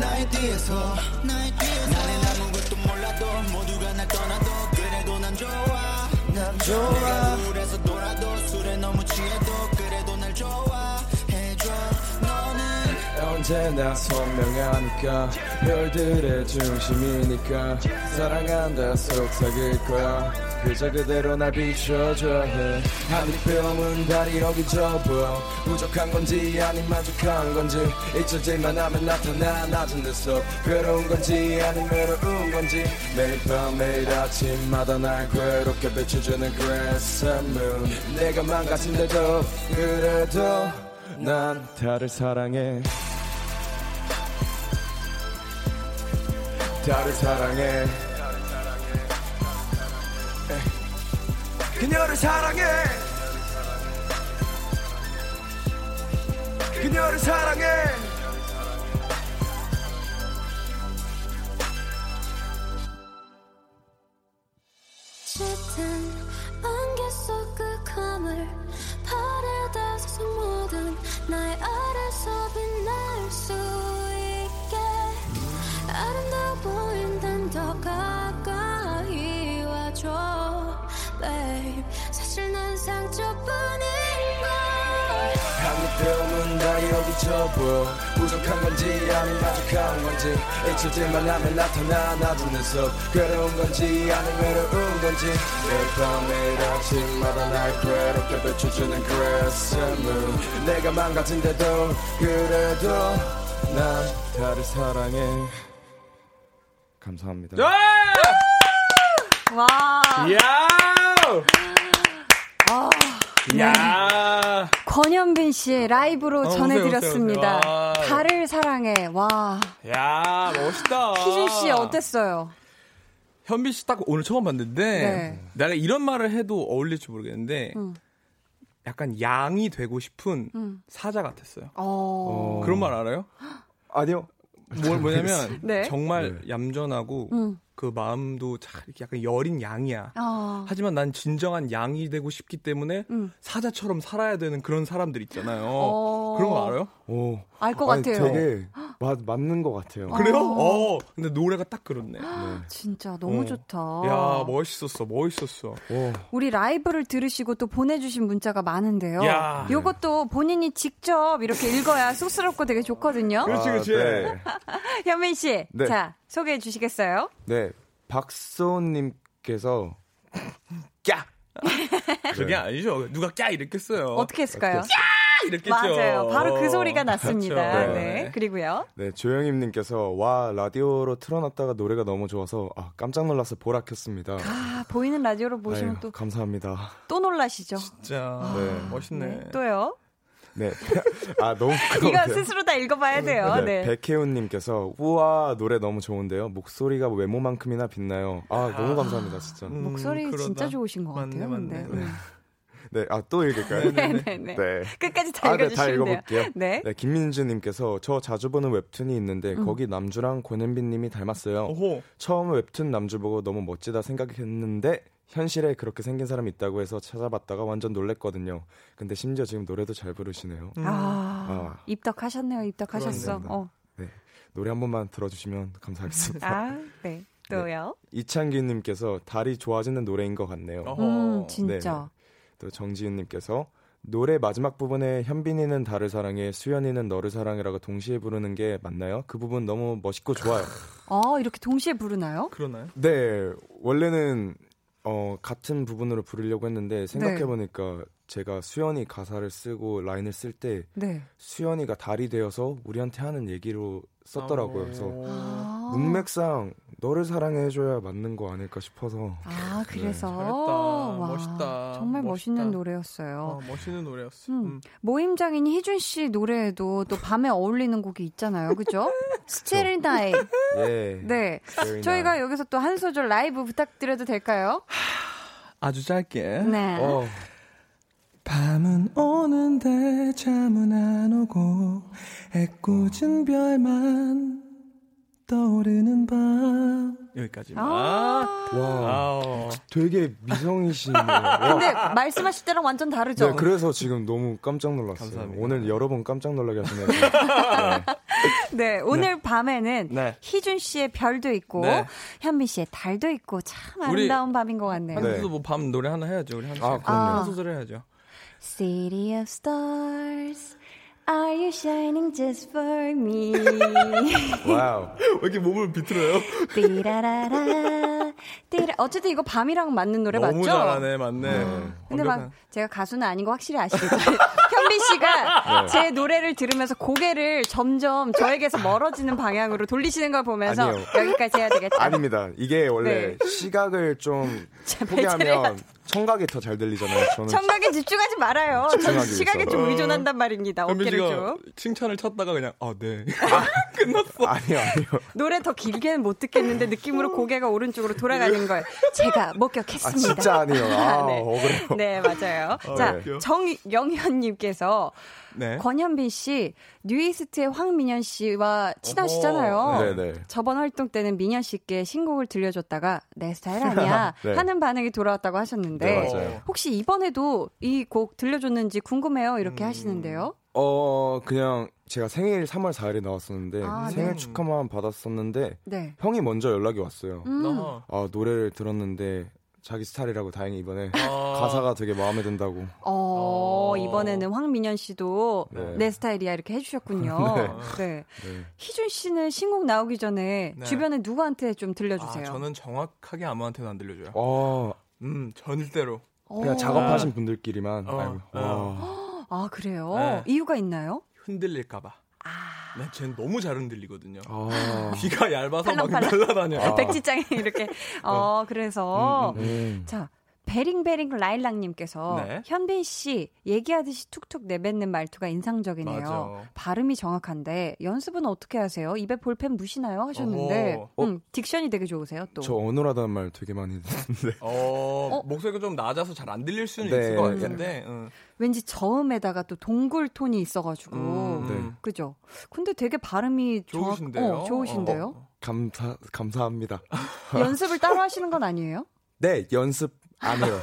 나의 뒤에서, 나의 뒤에서. 나는 아무것도 몰라도 모두가 날 떠나도 그래도 난 좋아. 난 좋아. 내가 우울해서 놀아도 술에 너무 취해도 그래도 날 좋아해줘. 너는 언제나 선명하니까 별들의 중심이니까 사랑한다 속삭일 거야. 그저 그대로 날 비춰줘야 해. 한입병은 다리 여기 접어. 부족한 건지 아님 만족한 건지 잊혀질만 하면 나타나 낮은 듯속. 괴로운 건지 아님 외로운 건지 매일 밤 매일 아침마다 날 괴롭게 비춰주는 Grass and Moon. 내가 망가진데도 그래도 난 다를 사랑해. 다를 사랑해. 그녀를 사랑해. 그녀를 사랑해. 짙은 안개 속 그 검을 바래다 세상 모든 나의 아래서 빛날 수 있게. 아름다워 보인단 더 가까이 와줘. Babe, 사실 난 상처뿐인걸. 한입병은 다 여기 접어. 부족한 건지 아님 만족한 건지 잊혀질만 하면 나타나 낮은 녀석. 괴로운 건지 아님 외로운 건지 매일 밤 매일 아침마다 날 괴롭게 비춰주는 Grass and Moon. 내가 망가진데도 그래도 난 다를 사랑해. 감사합니다. 와. 이야. 아, 야, 권현빈 씨의 라이브로 어, 전해드렸습니다. 오세요, 오세요. 다를 사랑해. 와, 야, 멋있다. 희준 씨 어땠어요? 현빈 씨 딱 오늘 처음 봤는데 네. 내가 이런 말을 해도 어울릴지 모르겠는데 음. 약간 양이 되고 싶은 음. 사자 같았어요. 어. 그런 말 알아요? 아니요. 뭘 뭐냐면 네. 정말 네. 얌전하고. 음. 그 마음도 약간 여린 양이야. 어. 하지만 난 진정한 양이 되고 싶기 때문에 음. 사자처럼 살아야 되는 그런 사람들 있잖아요. 어. 그런 거 알아요? 어. 알 것 같아요. 되게 마, 맞는 것 같아요. 그래요? 어. 어. 근데 노래가 딱 그렇네. 네. 진짜 너무 어. 좋다. 야, 멋있었어. 멋있었어. 오. 우리 라이브를 들으시고 또 보내주신 문자가 많은데요. 야. 이것도 본인이 직접 이렇게 읽어야 쑥스럽고 되게 좋거든요. 그렇지, 그렇지. 아, 네. 현민 씨. 네. 자. 소개해 주시겠어요? 네, 박소은님께서 꺄! 그게 아니죠. 누가 꺄! 이랬겠어요. 어떻게 했을까요? 꺄! 이랬겠죠. 맞아요. 바로 그 소리가 났습니다. 그렇죠. 네. 네. 네, 그리고요. 네, 조영임님께서 와, 라디오로 틀어놨다가 노래가 너무 좋아서 아, 깜짝 놀라서 보라 켰습니다. 아, 보이는 라디오로 보시면 아유, 또 감사합니다. 또 놀라시죠? 진짜 아, 네. 멋있네. 네. 또요? 네. 아, 너무 이거 스스로 다 읽어봐야 돼요. 네. 네. 백혜훈님께서 우와 노래 너무 좋은데요. 목소리가 외모만큼이나 빛나요. 아, 아 너무 감사합니다 진짜. 음, 목소리 그러다. 진짜 좋으신 것 맞네, 같아요. 맞네. 네. 네. 네, 아, 또 읽을까요? 네네네. 네. 끝까지 다 아, 읽어주시면 네, 다 읽어볼게요. 돼요. 네. 네, 김민주님께서 저 자주 보는 웹툰이 있는데 음. 거기 남주랑 권현빈님이 닮았어요. 오호. 처음 웹툰 남주 보고 너무 멋지다 생각했는데 현실에 그렇게 생긴 사람이 있다고 해서 찾아봤다가 완전 놀랬거든요. 근데 심지어 지금 노래도 잘 부르시네요. 음. 아, 아, 입덕하셨네요. 입덕하셨어. 어. 네, 노래 한 번만 들어주시면 감사하겠습니다. 아, 네. 또요. 네, 이창규님께서 달이 좋아지는 노래인 것 같네요. 음, 진짜. 네. 또 정지윤님께서 노래 마지막 부분에 현빈이는 다를 사랑해, 수연이는 너를 사랑해라고 동시에 부르는 게 맞나요? 그 부분 너무 멋있고 좋아요. 아, 이렇게 동시에 부르나요? 그러나요? 네, 원래는 어, 같은 부분으로 부르려고 했는데 생각해보니까 네. 제가 수연이 가사를 쓰고 라인을 쓸 때 네. 수연이가 달이 되어서 우리한테 하는 얘기로 썼더라고요. 그래서 아~ 문맥상 너를 사랑해줘야 맞는 거 아닐까 싶어서. 아, 그래서. 네. 잘했다. 와, 멋있다. 정말 멋있다. 멋있는 노래였어요. 어, 멋있는 노래였어요. 음. 음. 모임장인 희준 씨 노래에도 또 밤에 어울리는 곡이 있잖아요. 그죠? Still Night. 예. 네. Still 저희가 night. 여기서 또 한 소절 라이브 부탁드려도 될까요? 아주 짧게. 네. 오. 밤은 오는데 잠은 안 오고 애꿎은 별만 떠오르는 밤. 여기까지. 아~ 와, 아우. 되게 미성이시네요. 근데 말씀하실 때랑 완전 다르죠? 네, 그래서 지금 너무 깜짝 놀랐어요. 감사합니다. 오늘 여러 번 깜짝 놀라게 하시네요. 네. 네, 오늘 네. 밤에는 네. 희준 씨의 별도 있고 네. 현미 씨의 달도 있고 참 아름다운 밤인 것 같네요. 한 소절 뭐 밤 노래 하나 해야죠. 우리 한 소절. 아, 한 소절 해야죠. City of Stars. Are you shining just for me? 와우. 왜 이렇게 몸을 비틀어요? 띠라라라. 띠라. 어쨌든 이거 밤이랑 맞는 노래 너무 맞죠? 너무 잘하네, 맞네. 음. 근데 막 제가 가수는 아닌 거 확실히 아시죠? 현빈 씨가 네. 제 노래를 들으면서 고개를 점점 저에게서 멀어지는 방향으로 돌리시는 걸 보면서 아니요. 여기까지 해야 되겠다. 아닙니다. 이게 원래 네. 시각을 좀 포기하면 청각이 더 잘 들리잖아요. 저는 청각에 집중하지 말아요. 저는 시각에 있어요. 좀 의존한단 말입니다. 어깨를 좀. 칭찬을 찾다가 그냥 아 네. 아, 끝났어. 아니요. 아니요. 노래 더 길게는 못 듣겠는데 느낌으로 고개가 오른쪽으로 돌아가는 걸 제가 목격했습니다. 아, 진짜 아니요. 아, 네. 억울해요. 네, 맞아요. 아, 자, 네. 정영현님께서 네. 권현빈 씨, 뉴이스트의 황민현 씨와 친하시잖아요. 네네. 저번 활동 때는 민현 씨께 신곡을 들려줬다가 내 스타일 아니야 네. 하는 반응이 돌아왔다고 하셨는데 네, 맞아요. 혹시 이번에도 이 곡 들려줬는지 궁금해요 이렇게 음... 하시는데요. 어 그냥 제가 생일 삼월 사일에 나왔었는데 아, 생일 네. 축하만 받았었는데 네. 형이 먼저 연락이 왔어요. 음. 아 노래를 들었는데 자기 스타일이라고 다행히 이번에 아~ 가사가 되게 마음에 든다고. 어, 아~ 이번에는 황민현 씨도 네. 내 스타일이야 이렇게 해주셨군요. 네. 네. 네. 희준 씨는 신곡 나오기 전에 네. 주변에 누구한테 좀 들려주세요? 아, 저는 정확하게 아무한테도 안 들려줘요. 아~ 음, 절대로. 그냥 작업하신 분들끼리만. 어. 아이고. 어. 아, 그래요? 네. 이유가 있나요? 흔들릴까봐. 난 쟤는 너무 잘 흔들리거든요. 아. 귀가 얇아서 팔랑, 막 날라다녀. 아. 백지장에 이렇게. 어, 어. 그래서. 음, 음. 자, 베링베링 라일락님께서 네? 현빈 씨 얘기하듯이 툭툭 내뱉는 말투가 인상적이네요. 맞아. 발음이 정확한데 연습은 어떻게 하세요? 입에 볼펜 무시나요? 하셨는데 어. 음, 딕션이 되게 좋으세요. 또. 저 어눌하다는 말 되게 많이 듣는데. 어, 어? 목소리가 좀 낮아서 잘 안 들릴 수는 네. 있을 것 같은데. 음. 음. 왠지 저음에다가 또 동굴 톤이 있어가지고 음, 네. 그죠? 근데 되게 발음이 좋으신데요. 어, 좋으신데요? 어, 감사 감사합니다. 연습을 따로 하시는 건 아니에요? 네, 연습 안 해요.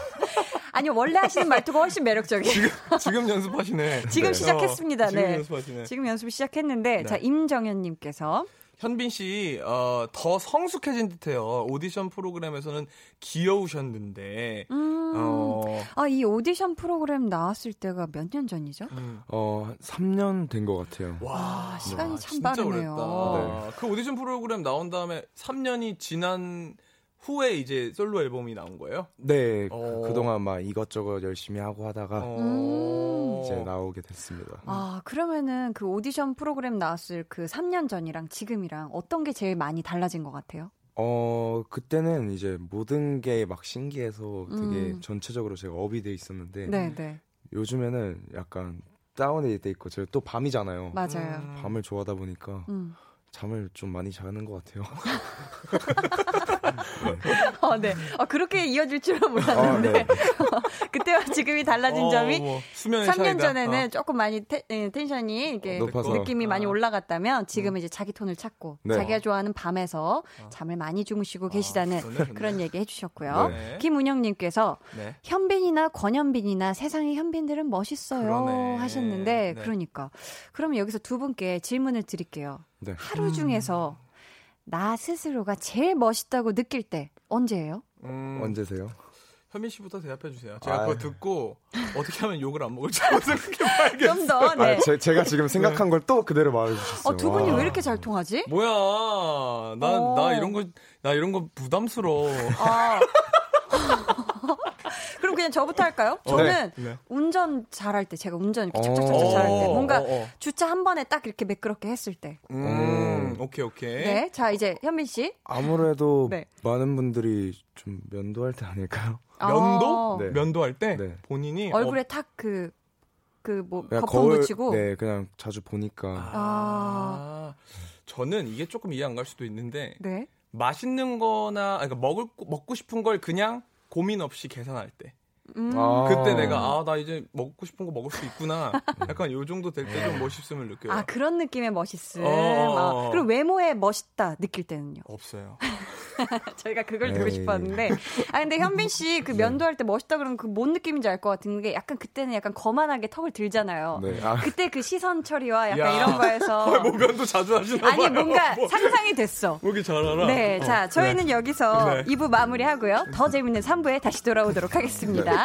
아니 원래 하시는 말투가 훨씬 매력적이에요. 지금, 지금 연습하시네. 지금 네. 시작했습니다. 어, 지금 네. 연습하시네. 지금 연습을 시작했는데 네. 자 임정현님께서. 현빈 씨, 어, 더 성숙해진 듯해요. 오디션 프로그램에서는 귀여우셨는데. 음, 어... 아, 이 오디션 프로그램 나왔을 때가 몇 년 전이죠? 음. 어, 삼 년 된 것 같아요. 와, 시간이 와, 참 빠르네요. 네. 그 오디션 프로그램 나온 다음에 삼 년이 지난 후에 이제 솔로 앨범이 나온 거예요? 네, 어... 그동안 막 이것저것 열심히 하고 하다가 어... 이제 나오게 됐습니다. 아, 그러면은 그 오디션 프로그램 나왔을 그 삼 년 전이랑 지금이랑 어떤 게 제일 많이 달라진 것 같아요? 어, 그때는 이제 모든 게 막 신기해서 되게 음... 전체적으로 제가 업이 돼 있었는데 네네. 요즘에는 약간 다운이 돼 있고 제가 또 밤이잖아요. 맞아요. 음... 밤을 좋아하다 보니까 음... 잠을 좀 많이 자는 것 같아요. 어, 네. 어, 그렇게 이어질 줄은 몰랐는데 어, 네. 그때와 지금이 달라진 어, 점이 뭐, 삼 년 차이다. 전에는 어. 조금 많이 테, 텐션이 이렇게 높아서. 느낌이 어. 많이 올라갔다면 지금은 이제 자기 톤을 찾고 네. 자기가 좋아하는 밤에서 어. 잠을 많이 주무시고 어. 계시다는 어, 좋네, 좋네. 그런 얘기 해주셨고요. 네. 김은영님께서 네. 현빈이나 권현빈이나 세상의 현빈들은 멋있어요 그러네. 하셨는데 네. 그러니까 그러면 여기서 두 분께 질문을 드릴게요. 네. 하루 중에서 음. 나 스스로가 제일 멋있다고 느낄 때 언제예요? 음, 언제세요? 현민 씨부터 대답해 주세요. 제가 아, 그거 듣고 어떻게 하면 욕을 안 먹을지 생각해봐야겠어요. 좀 더, 네. 아, 제, 제가 지금 생각한 걸 또 그대로 말해주셨어요. 어, 두 분이 와. 왜 이렇게 잘 통하지? 뭐야, 나, 어. 나 이런 거, 나 이런 거 부담스러워. 아. 그럼 그냥 저부터 할까요? 저는 네. 운전 잘할 때, 제가 운전 이렇게 착착착착 잘할 때, 뭔가 어, 어. 주차 한 번에 딱 이렇게 매끄럽게 했을 때. 음, 음. 오케이, 오케이. 네, 자 이제 현빈 씨. 아무래도 네. 많은 분들이 좀 면도할 때 아닐까요? 면도? 네. 면도할 때 네. 본인이 얼굴에 어... 탁 그. 그 뭐 거품 붙이고 네 그냥 자주 보니까 아 저는 이게 조금 이해 안 갈 수도 있는데 네? 맛있는거나 그러니까 먹을 먹고 싶은 걸 그냥 고민 없이 계산할 때 음. 아~ 그때 내가 아 나 이제 먹고 싶은 거 먹을 수 있구나 약간 요 정도 될 때 좀 멋있음을 느껴요. 아 그런 느낌의 멋있음. 아, 그리고 외모에 멋있다 느낄 때는요? 없어요. 저희가 그걸 듣고 싶었는데 아 근데 현빈 씨 그 면도할 때 멋있다 그러면 그 뭔 느낌인지 알 것 같은 게 약간 그때는 약간 거만하게 턱을 들잖아요. 네. 아. 그때 그 시선 처리와 약간 야. 이런 거에서 뭐 면도 자주 하시나 아니, 봐요. 아니 뭔가 뭐. 상상이 됐어. 여기 잘 알아. 네, 어. 자 저희는 네. 여기서 네. 이 부 마무리하고요. 더 재밌는 삼 부에 다시 돌아오도록 하겠습니다.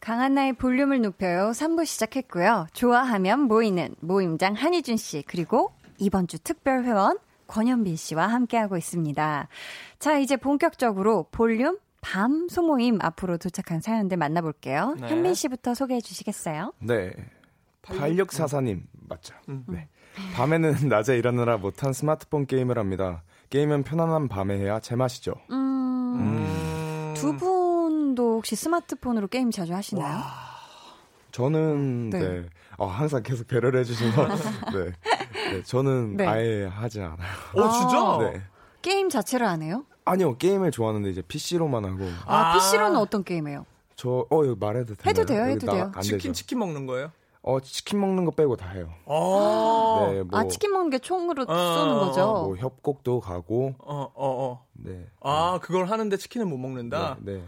강한나의 볼륨을 높여요. 삼 부 시작했고요. 좋아하면 모이는 모임장 한희준 씨 그리고 이번 주 특별 회원 권현빈 씨와 함께하고 있습니다. 자 이제 본격적으로 볼륨 밤 소모임 앞으로 도착한 사연들 만나볼게요. 네. 현빈 씨부터 소개해 주시겠어요? 네. 팔육사사님 맞죠? 음. 네. 밤에는 낮에 일하느라 못한 스마트폰 게임을 합니다. 게임은 편안한 밤에 해야 제맛이죠. 음... 음... 두 분 혹시 스마트폰으로 게임 자주 하시나요? 와, 저는 네, 네. 어, 항상 계속 배려를 해주시면 네. 네, 저는 네. 아예 하지 않아요. 어 진짜? 네. 게임 자체를 안 해요? 아니요 게임을 좋아하는데 이제 피씨로만 하고. 아, 아. 피씨로는 어떤 게임해요? 저 어 이거 말해도 돼요? 해도 돼요, 해도 돼요. 치킨 되죠? 치킨 먹는 거예요? 어 치킨 먹는 거 빼고 다 해요. 아, 네, 뭐, 아 치킨 먹는 게 총으로 어, 쏘는 거죠. 뭐 협곡도 가고. 어어 어, 어. 네. 아 그걸 하는데 치킨은 못 먹는다. 네. 네.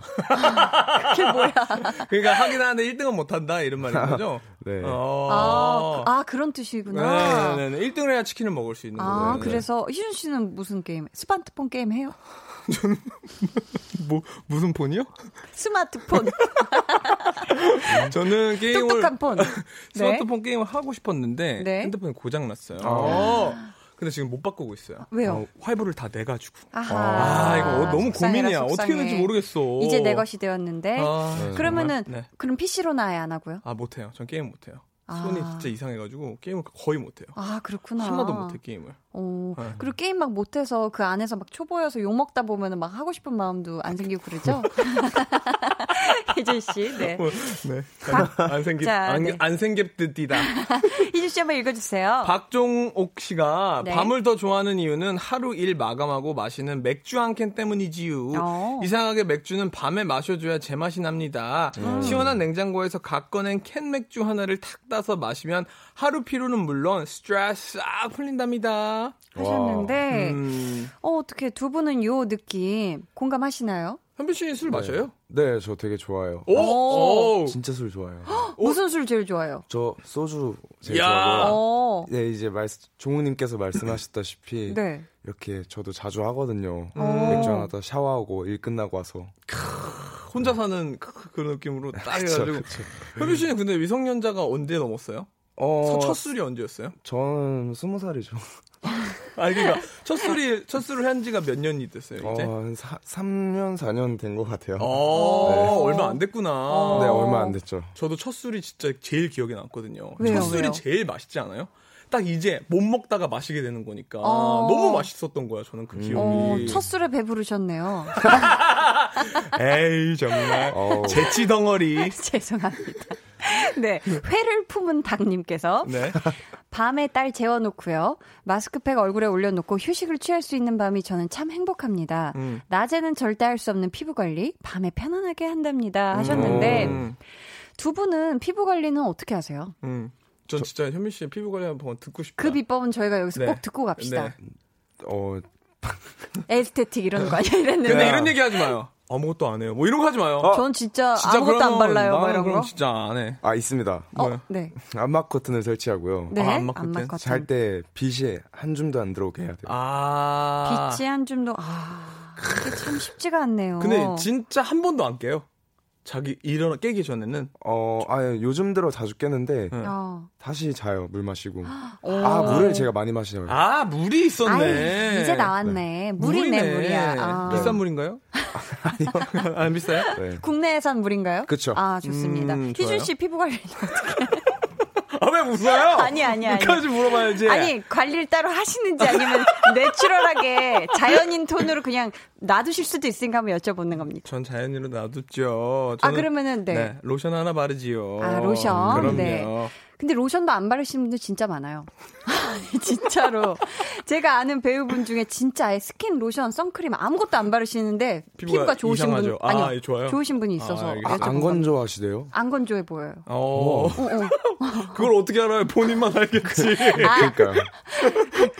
그게 뭐야? 그러니까 하긴 하는데 일 등은 못 한다 이런 말인 거죠. 네. 어. 아, 아 그런 뜻이구나. 네, 네, 네. 일 등을 해야 치킨을 먹을 수 있는 거예요. 아 거구나. 그래서 네. 희준 씨는 무슨 게임? 스마트폰 게임 해요? 저는 뭐 무슨 폰이요? 스마트폰. 저는 게임을 똑똑한 폰. 스마트폰 네. 게임을 하고 싶었는데 네. 핸드폰이 고장 났어요. 아~ 근데 지금 못 바꾸고 있어요. 왜요? 어, 화이브를 다 내가지고. 아하. 아 이거 너무 속상해라, 고민이야. 속상해. 어떻게 해야 될지 모르겠어. 이제 내 것이 되었는데. 아, 네, 그러면은 네. 그럼 피씨로는 아예 안 하고요? 아 못해요. 전 게임 못해요. 아. 손이 진짜 이상해가지고 게임을 거의 못해요. 아 그렇구나. 하나도 못해 게임을. 오. 네. 그리고 게임 막 못해서 그 안에서 막 초보여서 욕 먹다 보면은 막 하고 싶은 마음도 안 생기고 그러죠. 희준 씨, 네. 네. 안 생기, 자, 안, 네. 안 생깁듯이다. 희준 씨 한번 읽어주세요. 박종옥 씨가 네. 밤을 더 좋아하는 이유는 하루 일 마감하고 마시는 맥주 한 캔 때문이지요. 오. 이상하게 맥주는 밤에 마셔줘야 제맛이 납니다. 음. 시원한 냉장고에서 갓 꺼낸 캔 맥주 하나를 탁 따서 마시면 하루 피로는 물론 스트레스 싹 풀린답니다. 하셨는데 음. 어, 어떻게 두 분은 요 느낌 공감하시나요? 현빈 씨 술 마셔요? 네. 네, 저 되게 좋아해요. 오! 오! 진짜 술 좋아해요. 무슨 술 제일 좋아해요? 저 소주 제일 좋아해요. 네, 이제 말씀, 종우님께서 말씀하셨다시피 네. 이렇게 저도 자주 하거든요. 음. 맥주 하나 더 샤워하고 일 끝나고 와서. 혼자 사는 그런 느낌으로 딱 해가지고. 현빈 씨는 근데 미성년자가 언제 넘었어요? 어, 첫 술이 언제였어요? 저는 스무 살이죠. 아, 그러니까 첫 술이 첫 술을 한 지가 몇 년이 됐어요 이제? 어, 사, 삼 년 사 년 된 것 같아요. 아, 네. 얼마 안 됐구나. 아~ 네, 얼마 안 됐죠. 저도 첫 술이 진짜 제일 기억에 남거든요. 왜요? 첫 술이 왜요? 제일 맛있지 않아요? 딱 이제 못 먹다가 마시게 되는 거니까 어~ 너무 맛있었던 거야 저는 그 기억이. 어, 첫 술에 배부르셨네요. 에이 정말 어. 재치 덩어리. 죄송합니다. 네 회를 품은 닭님께서 네. 밤에 딸 재워놓고요. 마스크팩 얼굴에 올려놓고 휴식을 취할 수 있는 밤이 저는 참 행복합니다. 음. 낮에는 절대 할 수 없는 피부관리, 밤에 편안하게 한답니다. 하셨는데 음. 두 분은 피부관리는 어떻게 하세요? 음. 전 진짜 현민 씨의 피부관리 한번 듣고 싶다. 그 비법은 저희가 여기서 네. 꼭 듣고 갑시다. 네. 어... 에스테틱 이런 거 아니야? 이랬는데. 근데 이런 얘기 하지 마요. 아무것도 안 해요. 뭐 이런 거 하지 마요. 아, 전 진짜, 진짜 아무것도 안 발라요. 막 이런 거. 진짜 안 해. 아, 있습니다. 어, 네. 암막 커튼을 설치하고요. 네. 아, 암막 커튼. 잘 때 빛이 한 줌도 안 들어오게 해야 돼요. 아. 빛이 한 줌도 아. 이게 참 쉽지가 않네요. 근데 진짜 한 번도 안 깨요. 자기 일어나 깨기 전에는 어, 아 요즘 들어 자주 깨는데 네. 다시 자요. 물 마시고. 아 물을 제가 많이 마시네요. 아 물이 있었네. 아유, 이제 나왔네. 네. 물이네, 물이네 물이야. 아. 비싼 물인가요? 아니요. 안 비싸요? 네. 국내산 물인가요? 그렇죠. 아 좋습니다. 음, 희준 씨 피부 관리는 어떻게? 아, 왜 웃어요? 아니 아니 아니. 여기까지 물어봐야지. 아니 관리를 따로 하시는지 아니면 내추럴하게 자연인 톤으로 그냥 놔두실 수도 있으니까 한번 여쭤보는 겁니다. 전 자연인으로 놔뒀죠. 아 그러면은 네. 네 로션 하나 바르지요. 아 로션. 그럼요. 네. 근데 로션도 안 바르시는 분들 진짜 많아요. 진짜로. 제가 아는 배우분 중에 진짜 아예 스킨, 로션, 선크림 아무것도 안 바르시는데 피부가, 피부가 좋으신 이상하죠. 분. 아니요. 아, 좋아요? 좋으신 분이 있어서. 아, 아, 안 건조하시대요? 안 건조해 보여요. 어. 그걸 어떻게 알아요? 본인만 알겠지. 아, 그러니까.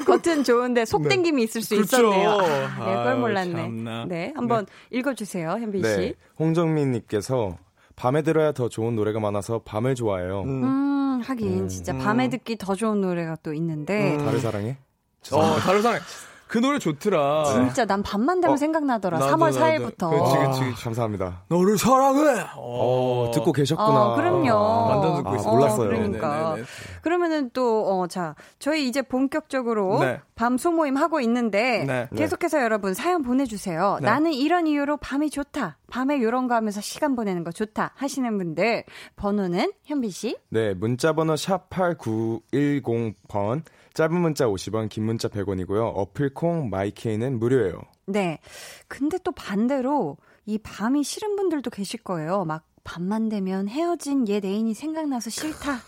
겉은 좋은데 속땡김이 있을 수 그렇죠. 있었네요. 아, 네, 그걸 몰랐네. 참나. 네, 한번 네. 읽어주세요. 현빈 씨. 네. 홍정민 님께서 밤에 들어야 더 좋은 노래가 많아서 밤을 좋아해요. 음. 음. 하긴 음. 진짜 밤에 듣기 더 좋은 노래가 또 있는데 음. 다를 사랑해? 어 다를 사랑해 그 노래 좋더라 진짜 난 밤만 되면 어, 생각나더라 나도, 삼월 사일부터 그치 그치, 그치. 감사합니다 너를 사랑해 어, 듣고 계셨구나 어, 그럼요 아, 완전 듣고 아, 있어요 몰랐어요 그러니까. 그러면은 또 어, 자, 저희 이제 본격적으로 네. 밤 소모임 하고 있는데 네. 계속해서 네. 여러분 사연 보내주세요 네. 나는 이런 이유로 밤이 좋다 밤에 이런 거 하면서 시간 보내는 거 좋다 하시는 분들 번호는 현빈 씨? 네 문자번호 샵 팔구일공 번 짧은 문자 오십 원, 긴 문자 백 원이고요. 어플콩, 마이케이는 무료예요. 네. 근데 또 반대로 이 밤이 싫은 분들도 계실 거예요. 막 밤만 되면 헤어진 옛 애인이 생각나서 싫다.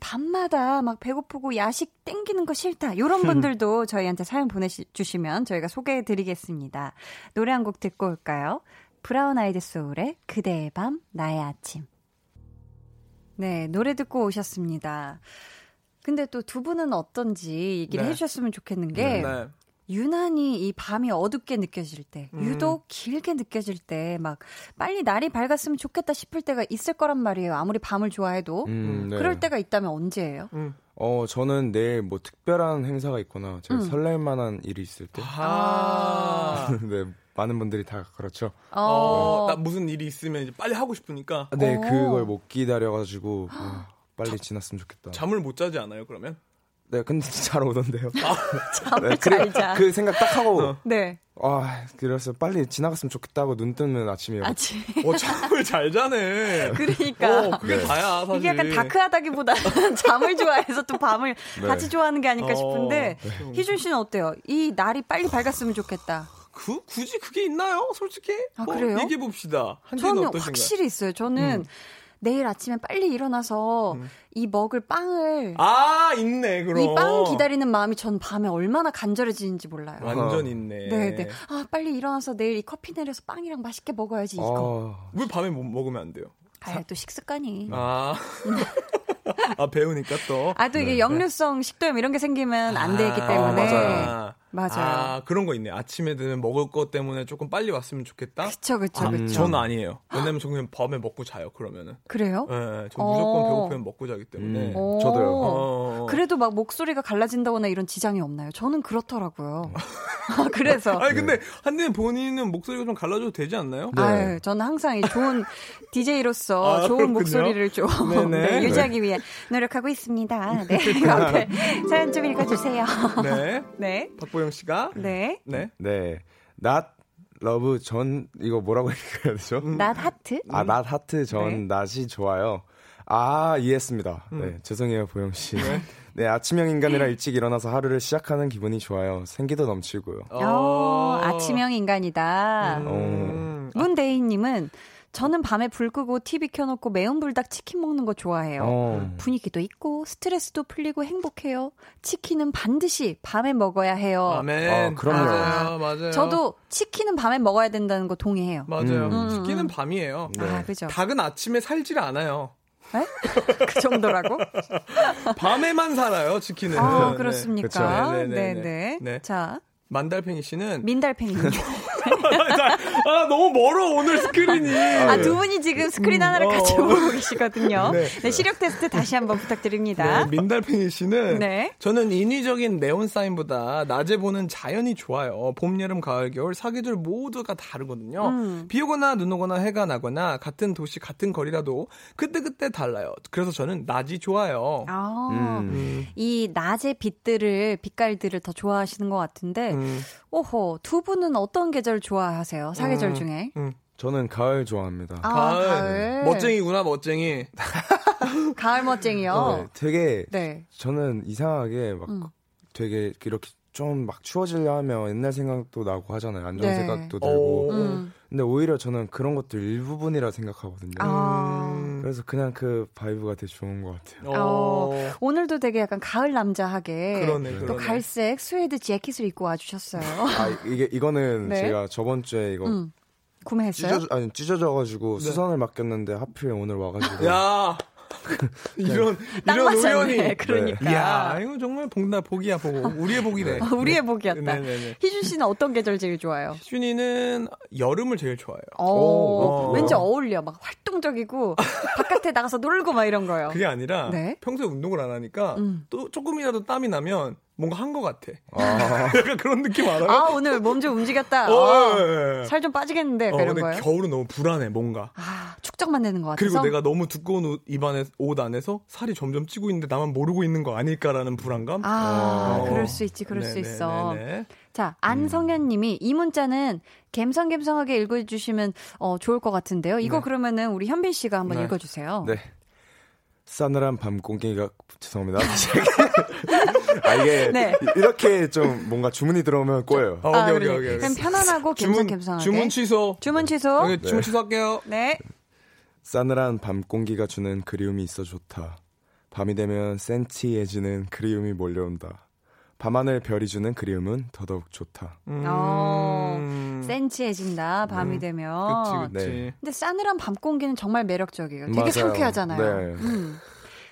밤마다 막 배고프고 야식 땡기는 거 싫다. 이런 분들도 저희한테 사연 보내주시면 저희가 소개해드리겠습니다. 노래 한 곡 듣고 올까요? 브라운 아이드 소울의 그대의 밤, 나의 아침. 네, 노래 듣고 오셨습니다. 근데 또 두 분은 어떤지 얘기를 네. 해주셨으면 좋겠는 게 네, 네. 유난히 이 밤이 어둡게 느껴질 때 음. 유독 길게 느껴질 때 막 빨리 날이 밝았으면 좋겠다 싶을 때가 있을 거란 말이에요. 아무리 밤을 좋아해도 음, 네. 그럴 때가 있다면 언제예요? 음. 어 저는 내일 뭐 특별한 행사가 있거나 제가 음. 설렐 만한 일이 있을 때 아~ 네, 많은 분들이 다 그렇죠. 어. 어, 나 무슨 일이 있으면 이제 빨리 하고 싶으니까 네 어. 그걸 못 기다려가지고 빨리 자, 지났으면 좋겠다. 잠을 못 자지 않아요, 그러면? 네, 근데 잘 오던데요. 아, 잠을 네, 잘 자. 그 생각 딱 하고. 어. 네. 아, 그래서 빨리 지나갔으면 좋겠다고 눈 뜨면 아침이에요. 아침. 어, 잠을 잘 자네. 그러니까. 어, 그게 네. 다야, 사실. 이게 약간 다크하다기보다 잠을 좋아해서 또 밤을 네. 같이 좋아하는 게 아닐까 싶은데 어, 네. 희준 씨는 어때요? 이 날이 빨리 밝았으면 좋겠다. 그 굳이 그게 있나요, 솔직히? 아, 뭐, 그래요? 얘기해 봅시다. 저는 어떠신가요? 확실히 있어요. 저는. 음. 내일 아침에 빨리 일어나서 음. 이 먹을 빵을 아 있네 그럼 이 빵 기다리는 마음이 전 밤에 얼마나 간절해지는지 몰라요. 완전 어. 있네. 네네. 아 빨리 일어나서 내일 이 커피 내려서 빵이랑 맛있게 먹어야지 이거. 아. 왜 밤에 못 먹으면 안 돼요? 아 또 식습관이. 아. 아 배우니까 또. 아 또 이게 네. 역류성 식도염 이런 게 생기면 안 되기 때문에. 아, 맞아요. 맞아요. 아 그런 거 있네. 아침에 드는 먹을 것 때문에 조금 빨리 왔으면 좋겠다. 그렇죠, 그렇죠, 아, 그렇죠. 저는 아니에요. 왜냐면 저는 그냥 밤에 먹고 자요. 그러면은. 그래요? 네, 저는 어. 무조건 배고프면 먹고 자기 때문에. 음. 저도요. 어. 그래도 막 목소리가 갈라진다거나 이런 지장이 없나요? 저는 그렇더라고요. 그래서. 아니 근데 한데 본인은 목소리가 좀 갈라져도 되지 않나요? 네. 아유, 저는 항상 이 좋은 디제이로서 아, 좋은 그렇군요. 목소리를 좀 네, 유지하기 위해 노력하고 있습니다. 네, 이렇게 사연 좀 읽어주세요. 네. 네. 보영 씨가 네. 네. 네. Not love 전 이거 뭐라고 읽어야 되죠? Not 하트? 아, not 하트 전 네. 낫이 좋아요. 아, 이해했습니다. 음. 네. 죄송해요, 보영 씨. 네. 네, 아침형 인간이라 일찍 일어나서 하루를 시작하는 기분이 좋아요. 생기도 넘치고요. 오, 아침형 인간이다. 음. 음. 문대희 님은 저는 밤에 불 끄고 티비 켜놓고 매운 불닭 치킨 먹는 거 좋아해요. 어. 분위기도 있고 스트레스도 풀리고 행복해요. 치킨은 반드시 밤에 먹어야 해요. 아멘. 어, 그럼요. 맞아요, 맞아요. 저도 치킨은 밤에 먹어야 된다는 거 동의해요. 맞아요. 음. 치킨은 밤이에요. 네. 아, 그죠. 닭은 아침에 살질 않아요. 네? 그 정도라고? 밤에만 살아요, 치킨은. 아, 그렇습니까? 네네. 네, 네, 네. 네. 자. 만달팽이 씨는 민달팽이. 아, 너무 멀어 오늘 스크린이. 아, 두 분이 지금 스크린 하나를 음, 같이 어, 보고 계시거든요. 네. 네, 시력 테스트 다시 한번 부탁드립니다. 네, 민달팽이 씨는 네. 저는 인위적인 네온 사인보다 낮에 보는 자연이 좋아요. 봄, 여름, 가을, 겨울 사계절 모두가 다르거든요. 음. 비 오거나 눈 오거나 해가 나거나 같은 도시 같은 거리라도 그때그때 달라요. 그래서 저는 낮이 좋아요. 아, 음. 이 낮의 빛들을 빛깔들을 더 좋아하시는 것 같은데 음. 오호, 두 분은 어떤 계절 좋아하세요? 사계절 음, 중에? 음. 저는 가을 좋아합니다. 아, 가을. 가을. 멋쟁이구나, 멋쟁이. 가을 멋쟁이요? 네, 되게 네. 저는 이상하게 막 음. 되게 이렇게 좀 막 추워지려 하면 옛날 생각도 나고 하잖아요. 안 좋은 네. 생각도 들고. 음. 근데 오히려 저는 그런 것도 일부분이라 생각하거든요. 아. 그래서 그냥 그 바이브가 되게 좋은 것 같아요. 오. 오. 오늘도 되게 약간 가을 남자하게 그러네, 또 그러네. 갈색 스웨드 재킷을 입고 와주셨어요. 아, 이게, 이거는 네. 제가 저번 주에 이거 음. 구매했어요? 찢어져, 아니, 찢어져가지고 네. 수선을 맡겼는데 하필 오늘 와가지고. 야! 이런 이런 우연이 그러니까. 야, 이거 정말 복나 복이야 복. 우리의 복이네. 우리의 복이었다. 희준 씨는 어떤 계절 제일 좋아요? 희준이는 여름을 제일 좋아해요. 오, 오. 왠지 어울려. 막 활동적이고 바깥에 나가서 놀고 막 이런 거요. 그게 아니라 네? 평소에 운동을 안 하니까 음. 또 조금이라도 땀이 나면 뭔가 한 것 같아. 아. 약간 그런 느낌 알아요? 아, 오늘 몸 좀 움직였다. 어, 예, 예. 살 좀 빠지겠는데. 어, 이런 근데 거예요? 겨울은 너무 불안해, 뭔가. 아, 축적만 되는 것 같아서. 그리고 내가 너무 두꺼운 옷, 입 안에, 옷 안에서 살이 점점 찌고 있는데 나만 모르고 있는 거 아닐까라는 불안감? 아, 어. 그럴 수 있지, 그럴 네네, 수 있어. 네네. 자, 안성현 님이 음. 이 문자는 갬성갬성하게 읽어주시면 어, 좋을 것 같은데요. 이거 네. 그러면은 우리 현빈 씨가 한번 네. 읽어주세요. 네. 싸늘한 밤 공기가 죄송합니다. 아, 이게 네. 이렇게 좀 뭔가 주문이 들어오면 꼬여요. 아, 오케이, 아, 오케이, 오케이. 그냥 편안하고 갬성갬성하게. 주문 취소. 주문 취소. 네. 주문 취소할게요. 네. 싸늘한 밤 공기가 주는 그리움이 있어 좋다. 밤이 되면 센치해지는 그리움이 몰려온다. 밤하늘 별이 주는 그리움은 더더욱 좋다. 음. 어, 센치해진다. 밤이 음. 되면. 그치, 그치. 네. 근데 싸늘한 밤 공기는 정말 매력적이에요. 되게 맞아요. 상쾌하잖아요. 네. 음.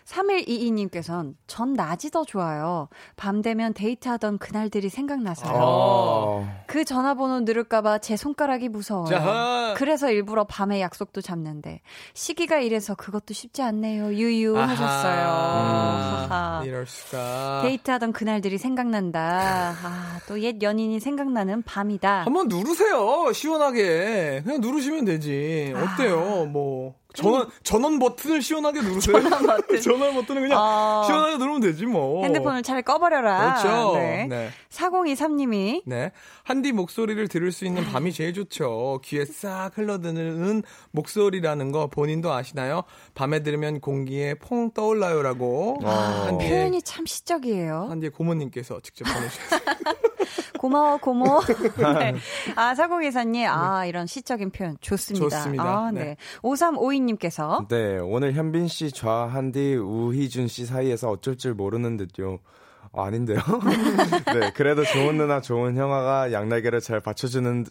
삼일이이 님께서는 전 낮이 더 좋아요. 밤 되면 데이트하던 그날들이 생각나서요. 아~ 그 전화번호 누를까봐 제 손가락이 무서워요. 자하. 그래서 일부러 밤에 약속도 잡는데 시기가 이래서 그것도 쉽지 않네요. 유유 아하. 하셨어요. 음. 이럴 수가. 데이트하던 그날들이 생각난다. 아, 또 옛 연인이 생각나는 밤이다. 한번 누르세요. 시원하게. 그냥 누르시면 되지. 어때요? 아. 뭐. 전원, 전원 버튼을 시원하게 누르세요. 전원 버튼. 전원 버튼은 그냥 어... 시원하게 누르면 되지 뭐. 핸드폰을 차라리 꺼버려라. 그렇죠. 네. 네. 사공이삼 님이. 네. 한디 목소리를 들을 수 있는 밤이 제일 좋죠. 귀에 싹 흘러드는 목소리라는 거 본인도 아시나요? 밤에 들으면 공기에 퐁 떠올라요라고. 아, 한디의, 표현이 참 시적이에요. 한디의 고모님께서 직접 보내주셨어요. 고마워, 고모. 네. 아, 사공이사 님. 아, 이런 시적인 표현 좋습니다. 좋습니다. 아, 네. 네. 오삼오이 님. 님께서 네 오늘 현빈 씨 좌한디 우희준 씨 사이에서 어쩔 줄 모르는 듯요. 아, 아닌데요. 네, 그래도 좋은 누나 좋은 형아가 양날개를 잘 받쳐주는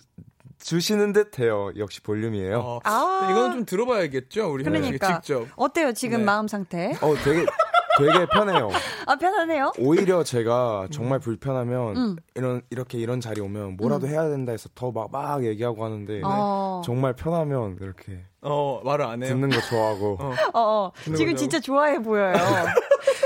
주시는 듯해요. 역시 볼륨이에요. 어, 아~ 이건 좀 들어봐야겠죠. 우리 현빈 씨 직접 어때요 지금 네. 마음 상태? 어 되게 되게 편해요. 아, 편하네요. 오히려 제가 정말 불편하면 음. 이런 이렇게 이런 자리 오면 뭐라도 음. 해야 된다 해서 더 막 막 얘기하고 하는데 어. 정말 편하면 그렇게. 어, 말을 안 해요. 듣는 거 좋아하고. 어, 어, 어. 지금 거 진짜 좋아해 보여요.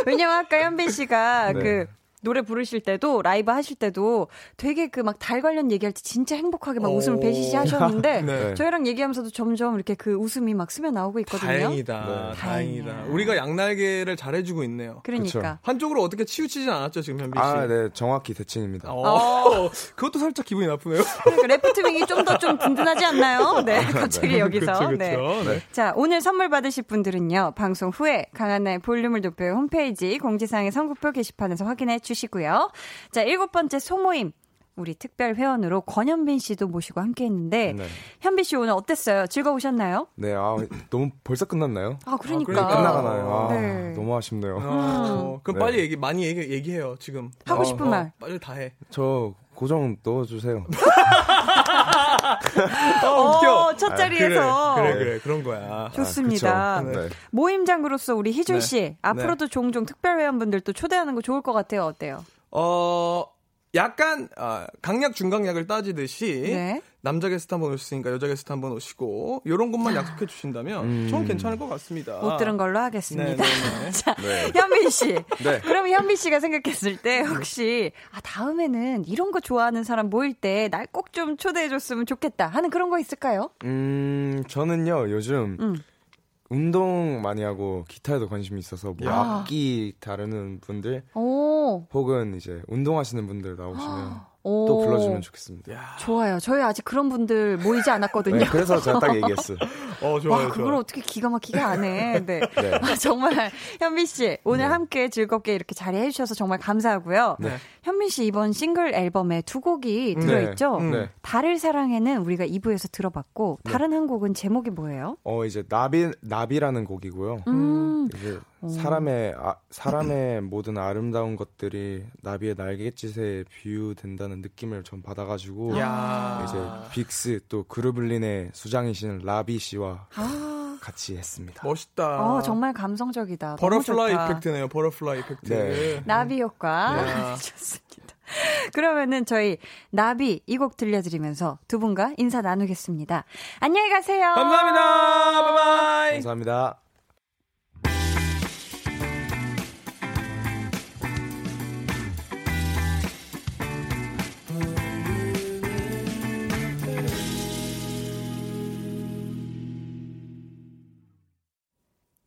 왜냐면 아까 현빈 씨가 네. 그 노래 부르실 때도 라이브 하실 때도 되게 그 막 달 관련 얘기할 때 진짜 행복하게 막 웃음을 배시시 하셨는데 네. 저희랑 얘기하면서도 점점 이렇게 그 웃음이 막 스며 나오고 있거든요. 다행이다. 네. 다행이다. 우리가 양날개를 잘해주고 있네요. 그러니까. 그쵸. 한쪽으로 어떻게 치우치진 않았죠 지금 현빈 씨? 아, 네. 정확히 대칭입니다. 어. 그것도 살짝 기분이 나쁘네요. 그러니까 레프트윙이 좀 더 좀 든든하지 않나요? 네. 갑자기 네. 여기서. 그쵸, 그쵸. 네. 네. 자, 오늘 선물 받으실 분들은요. 방송 후에 강한나의 볼륨을 높여요 홈페이지 공지사항의 선곡표 게시판에서 확인해 주시고요. 자, 일곱 번째 소모임. 우리 특별 회원으로 권현빈 씨도 모시고 함께했는데 네. 현빈 씨 오늘 어땠어요? 즐거우셨나요? 네, 아 너무 벌써 끝났나요? 아 그러니까, 아, 그러니까. 끝나가나요? 아, 네. 너무 아쉽네요. 아, 어, 그럼 네. 빨리 얘기 많이 얘기 얘기해요 지금. 하고 싶은 어, 말 어, 빨리 다 해. 저 고정 넣어주세요. 어, 첫 자리에서. 아, 그래, 그래, 그래, 그런 거야. 좋습니다. 아, 네. 모임장으로서 우리 희준 씨, 네. 앞으로도 네. 종종 특별 회원분들도 초대하는 거 좋을 것 같아요. 어때요? 어, 약간, 아, 강약, 중강약을 따지듯이, 네. 남자 게스트 한번 오셨으니까 여자 게스트 한번 오시고, 요런 것만 약속해 주신다면, 음. 저는 괜찮을 것 같습니다. 못 들은 걸로 하겠습니다. 자, 네. 현빈 씨. 네. 그럼 현빈 씨가 생각했을 때, 혹시, 아, 다음에는 이런 거 좋아하는 사람 모일 때, 날 꼭 좀 초대해 줬으면 좋겠다 하는 그런 거 있을까요? 음, 저는요, 요즘, 음. 운동 많이 하고 기타에도 관심이 있어서 뭐 악기 다루는 분들 오. 혹은 이제 운동하시는 분들 나오시면 오. 또 불러주면 좋겠습니다. 야. 좋아요. 저희 아직 그런 분들 모이지 않았거든요. 네, 그래서 제가 딱 얘기했어요. 어, 좋아요, 와, 좋아요. 그걸 어떻게 기가 막히게 안 해. 네. 네. 아, 정말 현빈 씨 오늘 네. 함께 즐겁게 이렇게 자리해 주셔서 정말 감사하고요. 네. 현빈 씨 이번 싱글 앨범에 두 곡이 들어있죠? 네. 네. 달을 사랑해는 우리가 이 부에서 들어봤고 네. 다른 한 곡은 제목이 뭐예요? 어 이제 나비, 나비라는 곡이고요. 음. 이제 사람의, 아, 사람의 모든 아름다운 것들이 나비의 날갯짓에 비유된다는 느낌을 전 받아가지고 야. 이제 빅스 또 그루블린의 수장이신 라비 씨와 아. 같이 했습니다. 멋있다. 어, 정말 감성적이다. 버터플라이 이펙트네요. 버터플라이 이펙트. 네. 나비 효과. 좋습니다. 그러면은 저희 나비 이 곡 들려드리면서 두 분과 인사 나누겠습니다. 안녕히 가세요. 감사합니다. 바이바이. 감사합니다.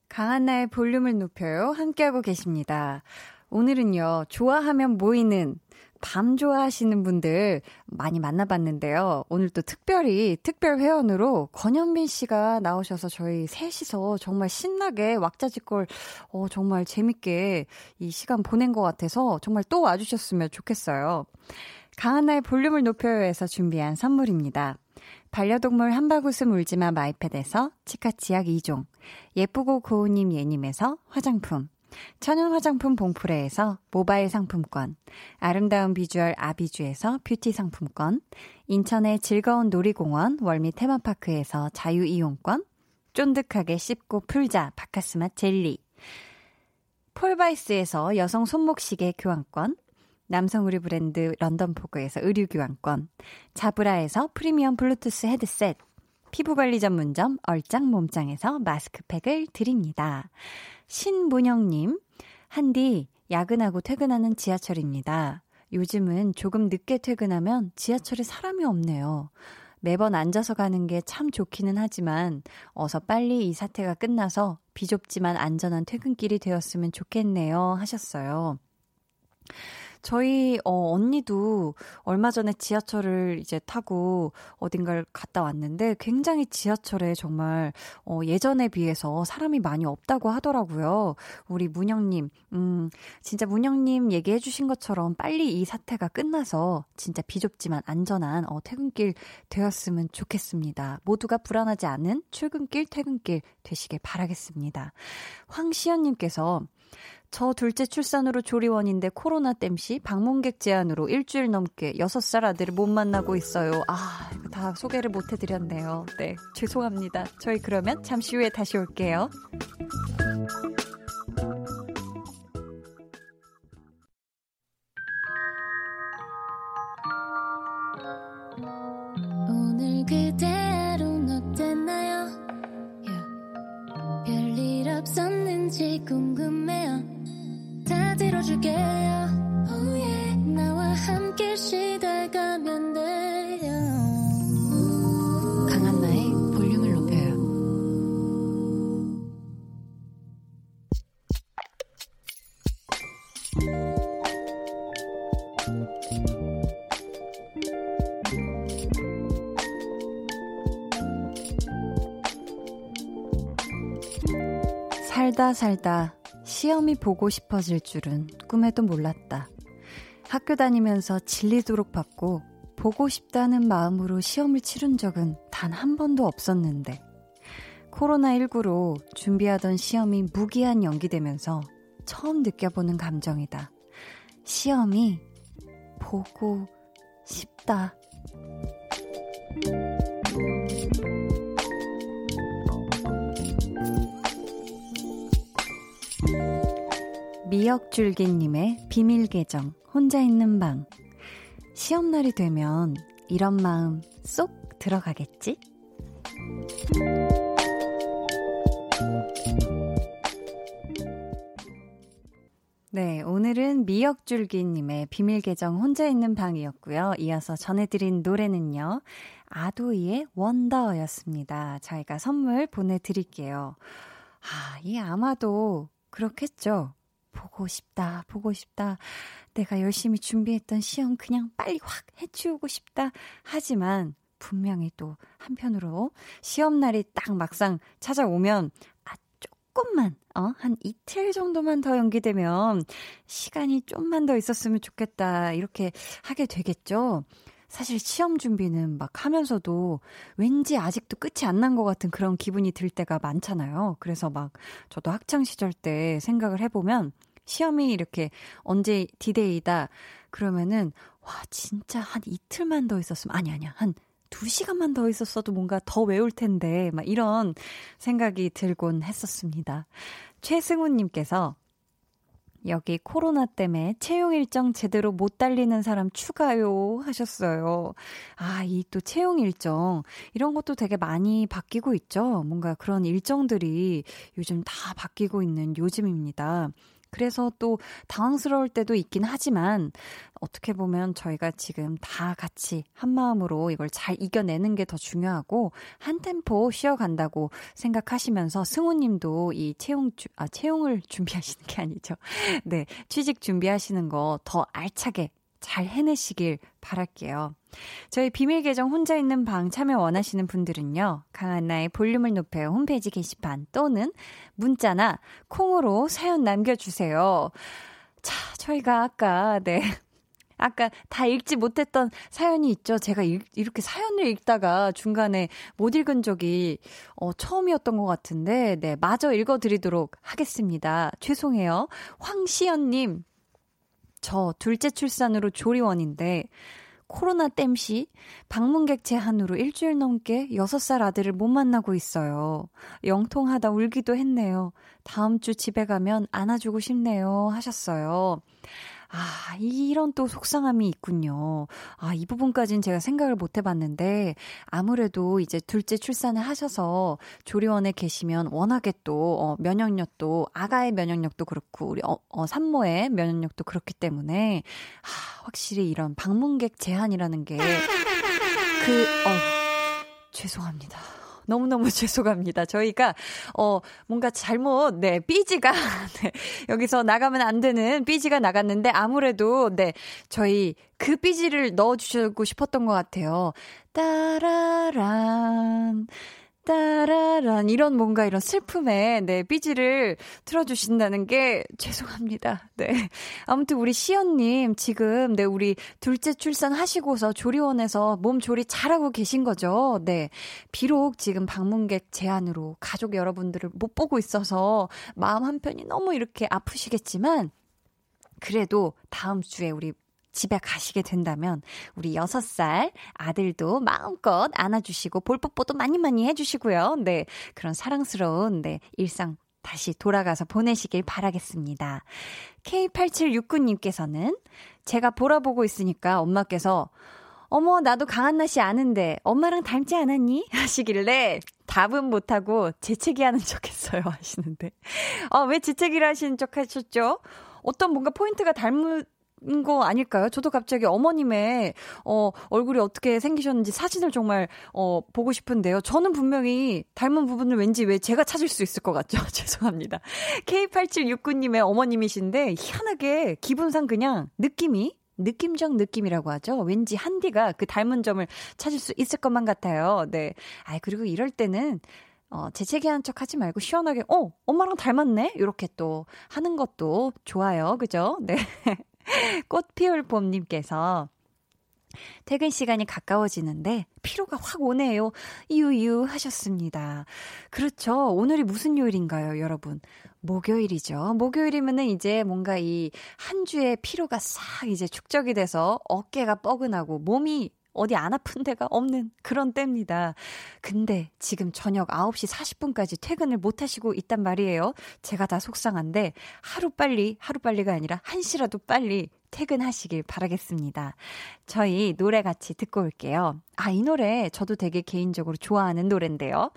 강한나의 볼륨을 높여요. 함께하고 계십니다. 오늘은요. 좋아하면 모이는 밤 좋아하시는 분들 많이 만나봤는데요. 오늘 또 특별히 특별 회원으로 권현빈 씨가 나오셔서 저희 셋이서 정말 신나게 왁자지껄 어, 정말 재밌게 이 시간 보낸 것 같아서 정말 또 와주셨으면 좋겠어요. 강한나의 볼륨을 높여요에서 준비한 선물입니다. 반려동물 한바구음 울지마 마이패드에서 치카치약 이 종, 예쁘고 고운님 예님에서 화장품, 천연 화장품 봉프레에서 모바일 상품권, 아름다운 비주얼 아비주에서 뷰티 상품권, 인천의 즐거운 놀이공원 월미 테마파크에서 자유이용권, 쫀득하게 씹고 풀자 바카스마 젤리, 폴바이스에서 여성 손목시계 교환권, 남성 의류 브랜드 런던포크에서 의류 교환권, 자브라에서 프리미엄 블루투스 헤드셋, 피부관리 전문점 얼짱 몸짱에서 마스크팩을 드립니다. 신문영님, 한디 야근하고 퇴근하는 지하철입니다. 요즘은 조금 늦게 퇴근하면 지하철에 사람이 없네요. 매번 앉아서 가는 게 참 좋기는 하지만 어서 빨리 이 사태가 끝나서 비좁지만 안전한 퇴근길이 되었으면 좋겠네요 하셨어요. 저희 어, 언니도 얼마 전에 지하철을 이제 타고 어딘가를 갔다 왔는데 굉장히 지하철에 정말 어, 예전에 비해서 사람이 많이 없다고 하더라고요. 우리 문영님, 음, 진짜 문영님 얘기해 주신 것처럼 빨리 이 사태가 끝나서 진짜 비좁지만 안전한 어, 퇴근길 되었으면 좋겠습니다. 모두가 불안하지 않은 출근길, 퇴근길 되시길 바라겠습니다. 황시연님께서 저 둘째 출산으로 조리원인데 코로나 땜시 방문객 제한으로 일주일 넘게 여섯 살 아들을 못 만나고 있어요. 아, 이거 다 소개를 못 해드렸네요. 네, 죄송합니다. 저희 그러면 잠시 후에 다시 올게요. 오늘 그대로는 어땠나요? 별일 없었는지 궁금해요. 다 들어줄게요. Oh yeah. 나와 함께 시달가면 돼요. 강한나의 볼륨을 높여요. 살다 살다 시험이 보고 싶어질 줄은 꿈에도 몰랐다. 학교 다니면서 질리도록 받고 보고 싶다는 마음으로 시험을 치른 적은 단 한 번도 없었는데 코로나십구로 준비하던 시험이 무기한 연기되면서 처음 느껴보는 감정이다. 시험이 보고 싶다. 미역줄기님의 비밀계정 혼자 있는 방. 시험날이 되면 이런 마음 쏙 들어가겠지? 네, 오늘은 미역줄기님의 비밀계정 혼자 있는 방이었고요. 이어서 전해드린 노래는요, 아도이의 원더였습니다. 저희가 선물 보내드릴게요. 아, 예, 아마도 그렇겠죠. 보고 싶다, 보고 싶다. 내가 열심히 준비했던 시험 그냥 빨리 확 해치우고 싶다. 하지만 분명히 또 한편으로 시험날이 딱 막상 찾아오면 아, 조금만, 어, 한 이틀 정도만 더 연기되면 시간이 좀만 더 있었으면 좋겠다, 이렇게 하게 되겠죠. 사실 시험 준비는 막 하면서도 왠지 아직도 끝이 안 난 것 같은 그런 기분이 들 때가 많잖아요. 그래서 막 저도 학창시절 때 생각을 해보면 시험이 이렇게 언제 디데이다 그러면은 와, 진짜 한 이틀만 더 있었으면, 아니 아니야, 한 두 시간만 더 있었어도 뭔가 더 외울 텐데, 막 이런 생각이 들곤 했었습니다. 최승훈님께서 여기 코로나 때문에 채용 일정 제대로 못 달리는 사람 추가요 하셨어요. 아, 이 또 채용 일정 이런 것도 되게 많이 바뀌고 있죠. 뭔가 그런 일정들이 요즘 다 바뀌고 있는 요즘입니다. 그래서 또 당황스러울 때도 있긴 하지만 어떻게 보면 저희가 지금 다 같이 한마음으로 이걸 잘 이겨내는 게 더 중요하고 한 템포 쉬어간다고 생각하시면서 승우님도 이 채용, 아, 채용을 준비하시는 게 아니죠. 네, 취직 준비하시는 거 더 알차게 잘 해내시길 바랄게요. 저희 비밀 계정 혼자 있는 방 참여 원하시는 분들은요, 강한나의 볼륨을 높여요 홈페이지 게시판 또는 문자나 콩으로 사연 남겨주세요. 자, 저희가 아까 네 아까 다 읽지 못했던 사연이 있죠. 제가 읽, 이렇게 사연을 읽다가 중간에 못 읽은 적이 어, 처음이었던 것 같은데, 네, 마저 읽어드리도록 하겠습니다. 죄송해요. 황시연님, 저 둘째 출산으로 조리원인데 코로나 땜시 방문객 제한으로 일주일 넘게 여섯 살 아들을 못 만나고 있어요. 영통하다 울기도 했네요. 다음 주 집에 가면 안아주고 싶네요 하셨어요. 아, 이런 또 속상함이 있군요. 아, 이 부분까지는 제가 생각을 못 해봤는데 아무래도 이제 둘째 출산을 하셔서 조리원에 계시면 워낙에 또 어, 면역력도, 아가의 면역력도 그렇고 우리 어, 어, 산모의 면역력도 그렇기 때문에 아, 확실히 이런 방문객 제한이라는 게 그 어, 죄송합니다. 너무너무 죄송합니다. 저희가, 어, 뭔가 잘못, 네, 삐지가, 네, 여기서 나가면 안 되는 삐지가 나갔는데, 아무래도, 네, 저희 그 삐지를 넣어주시고 싶었던 것 같아요. 따라란, 따라란, 이런 뭔가 이런 슬픔에, 네, 삐지를 틀어주신다는 게 죄송합니다. 네. 아무튼 우리 시연님, 지금, 네, 우리 둘째 출산하시고서 조리원에서 몸 조리 잘하고 계신 거죠? 네. 비록 지금 방문객 제한으로 가족 여러분들을 못 보고 있어서 마음 한편이 너무 이렇게 아프시겠지만, 그래도 다음 주에 우리 집에 가시게 된다면 우리 여섯 살 아들도 마음껏 안아주시고 볼뽀뽀도 많이 많이 해주시고요. 네, 그런 사랑스러운 네 일상 다시 돌아가서 보내시길 바라겠습니다. 케이 팔칠육구 님께서는 제가 보라보고 있으니까 엄마께서 어머, 나도 강한나 씨 아는데 엄마랑 닮지 않았니? 하시길래 답은 못하고 재채기하는 척했어요 하시는데, 아, 왜 재채기를 하시는 척 하셨죠? 어떤 뭔가 포인트가 닮은 거 아닐까요? 저도 갑자기 어머님의 어, 얼굴이 어떻게 생기셨는지 사진을 정말 어, 보고 싶은데요. 저는 분명히 닮은 부분을 왠지 왜 제가 찾을 수 있을 것 같죠? 죄송합니다. 케이 팔칠육구 님의 어머님이신데 희한하게 기분상 그냥 느낌이 느낌적 느낌이라고 하죠. 왠지 한디가 그 닮은 점을 찾을 수 있을 것만 같아요. 네. 아, 그리고 이럴 때는 어, 재채기하는 척 하지 말고 시원하게 어, 엄마랑 닮았네? 이렇게 또 하는 것도 좋아요. 그죠? 네. 꽃피울 봄님께서 퇴근 시간이 가까워지는데 피로가 확 오네요. 유유 하셨습니다. 그렇죠. 오늘이 무슨 요일인가요, 여러분? 목요일이죠. 목요일이면은 이제 뭔가 이 한 주의 피로가 싹 이제 축적이 돼서 어깨가 뻐근하고 몸이 어디 안 아픈 데가 없는 그런 때입니다. 근데 지금 저녁 아홉 시 사십 분까지 퇴근을 못 하시고 있단 말이에요. 제가 다 속상한데 하루빨리, 하루빨리가 아니라 한시라도 빨리 퇴근하시길 바라겠습니다. 저희 노래 같이 듣고 올게요. 아, 이 노래 저도 되게 개인적으로 좋아하는 노래인데요.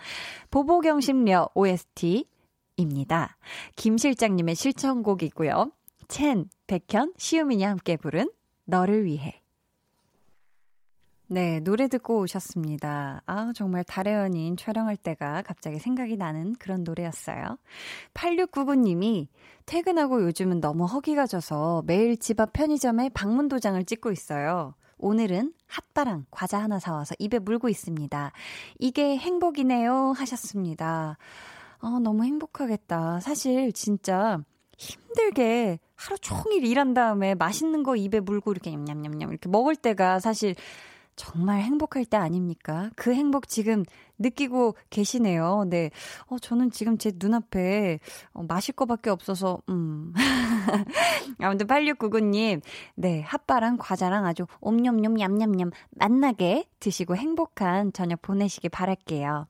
보보경심려 오에스티입니다. 김 실장님의 실천곡이고요. 첸, 백현, 시우민이 함께 부른 너를 위해. 네, 노래 듣고 오셨습니다. 아, 정말 달의 연인 촬영할 때가 갑자기 생각이 나는 그런 노래였어요. 팔육구구 님이 퇴근하고 요즘은 너무 허기가 져서 매일 집 앞 편의점에 방문 도장을 찍고 있어요. 오늘은 핫바랑 과자 하나 사와서 입에 물고 있습니다. 이게 행복이네요 하셨습니다. 아, 너무 행복하겠다. 사실 진짜 힘들게 하루 종일 일한 다음에 맛있는 거 입에 물고 이렇게 냠냠냠 이렇게 먹을 때가 사실 정말 행복할 때 아닙니까? 그 행복 지금 느끼고 계시네요. 네. 어, 저는 지금 제 눈앞에 어, 마실 거밖에 없어서, 음. 아무튼 팔육구구 님, 네. 핫바랑 과자랑 아주 옴뇸뇸 얌얌얌 맛나게 드시고 행복한 저녁 보내시길 바랄게요.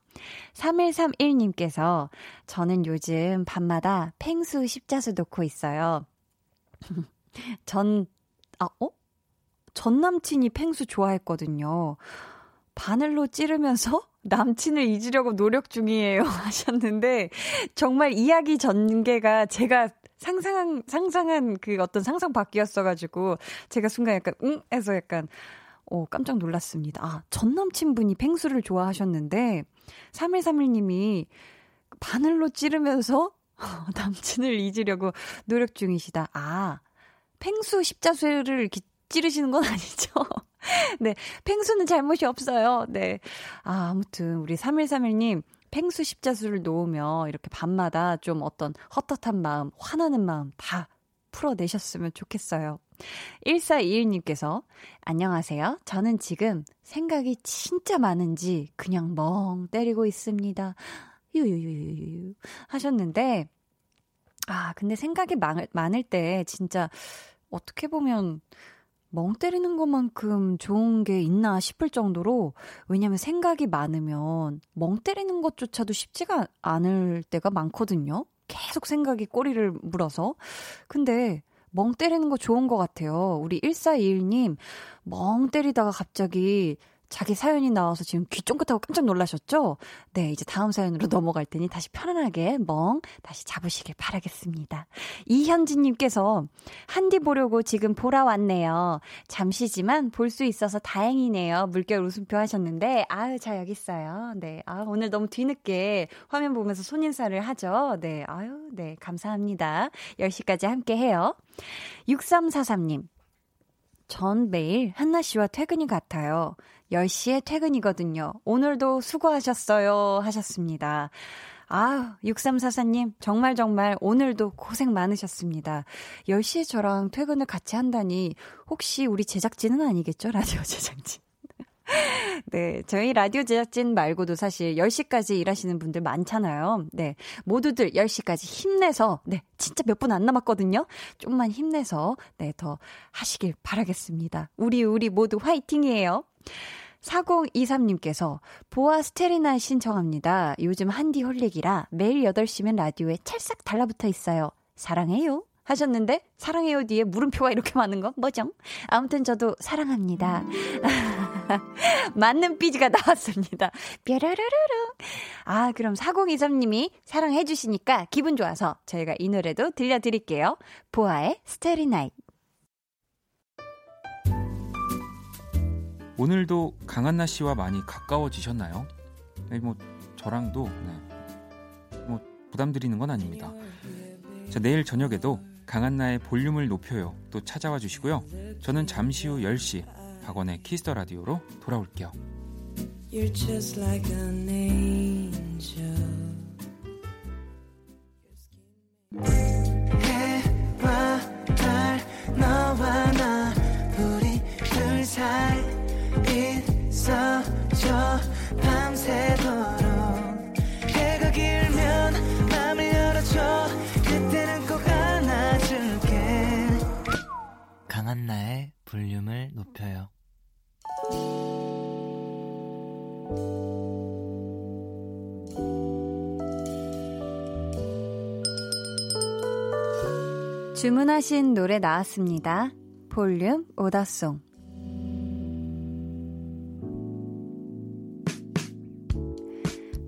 삼일삼일 님께서 저는 요즘 밤마다 펭수 십자수 놓고 있어요. 전, 아, 어? 전 남친이 펭수 좋아했거든요. 바늘로 찌르면서 남친을 잊으려고 노력 중이에요 하셨는데 정말 이야기 전개가 제가 상상한, 상상한 그 어떤 상상 밖이었어가지고 제가 순간 약간 응? 해서 약간 오, 깜짝 놀랐습니다. 아, 전 남친분이 펭수를 좋아하셨는데 삼일삼일 님이 바늘로 찌르면서 남친을 잊으려고 노력 중이시다. 아, 펭수 십자수를 이렇게 찌르시는 건 아니죠. 네. 펭수는 잘못이 없어요. 네. 아, 아무튼, 우리 삼일삼일 님, 펭수 십자수를 놓으며 이렇게 밤마다 좀 어떤 헛헛한 마음, 화나는 마음 다 풀어내셨으면 좋겠어요. 일사이일 님께서, 안녕하세요. 저는 지금 생각이 진짜 많은지 그냥 멍 때리고 있습니다. 유유유유 하셨는데, 아, 근데 생각이 많을, 많을 때 진짜 어떻게 보면 멍 때리는 것만큼 좋은 게 있나 싶을 정도로 왜냐면 생각이 많으면 멍 때리는 것조차도 쉽지가 않을 때가 많거든요. 계속 생각이 꼬리를 물어서. 근데 멍 때리는 거 좋은 것 같아요. 우리 일사이일 님 멍 때리다가 갑자기 자기 사연이 나와서 지금 귀 쫑긋하고 깜짝 놀라셨죠? 네, 이제 다음 사연으로 넘어갈 테니 다시 편안하게 멍 다시 잡으시길 바라겠습니다. 이현진님께서 한디 보려고 지금 보라 왔네요. 잠시지만 볼 수 있어서 다행이네요. 물결 웃음표 하셨는데 아유, 자 여기 있어요. 네, 아 오늘 너무 뒤늦게 화면 보면서 손인사를 하죠. 네, 아유, 네 감사합니다. 열 시까지 함께해요. 육삼사삼 님. 전 매일 한나 씨와 퇴근이 같아요. 열 시에 퇴근이거든요. 오늘도 수고하셨어요 하셨습니다. 아, 육삼사사 님 정말 정말 오늘도 고생 많으셨습니다. 열 시에 저랑 퇴근을 같이 한다니 혹시 우리 제작진은 아니겠죠? 라디오 제작진. 네, 저희 라디오 제작진 말고도 사실 열 시까지 일하시는 분들 많잖아요. 네, 모두들 열 시까지 힘내서, 네, 진짜 몇 분 안 남았거든요. 좀만 힘내서, 네, 더 하시길 바라겠습니다. 우리, 우리 모두 화이팅이에요. 사공이삼 님께서 보아 스테리나 신청합니다. 요즘 한디 홀릭이라 매일 여덟 시면 라디오에 찰싹 달라붙어 있어요. 사랑해요. 하셨는데 사랑해요 뒤에 물음표가 이렇게 많은 거 뭐죠? 아무튼 저도 사랑합니다. 맞는 삐지가 나왔습니다. 뾰라라라라. 아, 그럼 사공이삼 님이 사랑해 주시니까 기분 좋아서 저희가 이 노래도 들려드릴게요. 보아의 스테리 나잇. 오늘도 강한나 씨와 많이 가까워지셨나요? 네, 뭐 저랑도 네. 뭐 부담드리는 건 아닙니다. 자, 내일 저녁에도 강한나의 볼륨을 높여요. 또 찾아와 주시고요. 저는 잠시 후 열 시 박원의 키스더 라디오로 돌아올게요. You're just like an angel. 해와 달 너와 주문하신 노래 나왔습니다. 볼륨 오더송.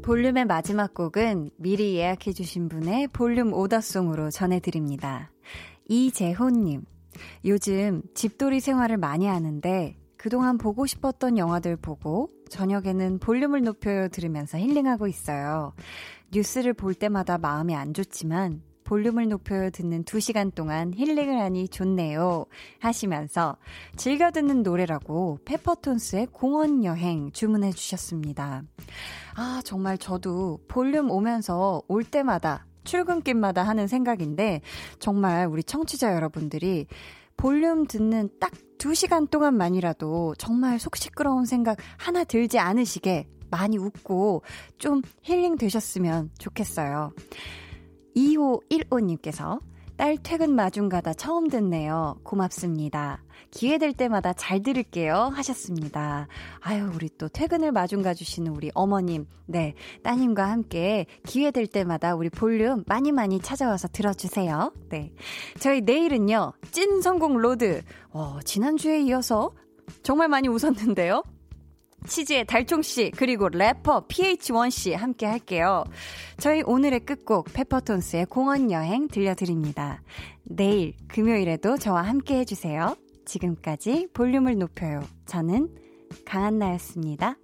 볼륨의 마지막 곡은 미리 예약해주신 분의 볼륨 오더송으로 전해드립니다. 이재호님, 요즘 집돌이 생활을 많이 하는데 그동안 보고 싶었던 영화들 보고 저녁에는 볼륨을 높여요 들으면서 힐링하고 있어요. 뉴스를 볼 때마다 마음이 안 좋지만 볼륨을 높여요 듣는 두 시간 동안 힐링을 하니 좋네요 하시면서 즐겨 듣는 노래라고 페퍼톤스의 공원여행 주문해 주셨습니다. 아, 정말 저도 볼륨 오면서 올 때마다 출근길마다 하는 생각인데 정말 우리 청취자 여러분들이 볼륨 듣는 딱 두 시간 동안만이라도 정말 속 시끄러운 생각 하나 들지 않으시게 많이 웃고 좀 힐링 되셨으면 좋겠어요. 이오일오님께서 딸 퇴근 마중 가다 처음 듣네요. 고맙습니다. 기회 될 때마다 잘 들을게요 하셨습니다. 아유, 우리 또 퇴근을 마중 가주시는 우리 어머님, 네, 따님과 함께 기회 될 때마다 우리 볼륨 많이 많이 찾아와서 들어주세요. 네, 저희 내일은요, 찐 성공 로드. 어, 지난주에 이어서 정말 많이 웃었는데요. 치즈의 달총씨 그리고 래퍼 피에이치원씨 함께 할게요. 저희 오늘의 끝곡 페퍼톤스의 공원여행 들려드립니다. 내일 금요일에도 저와 함께 해주세요. 지금까지 볼륨을 높여요. 저는 강한나였습니다.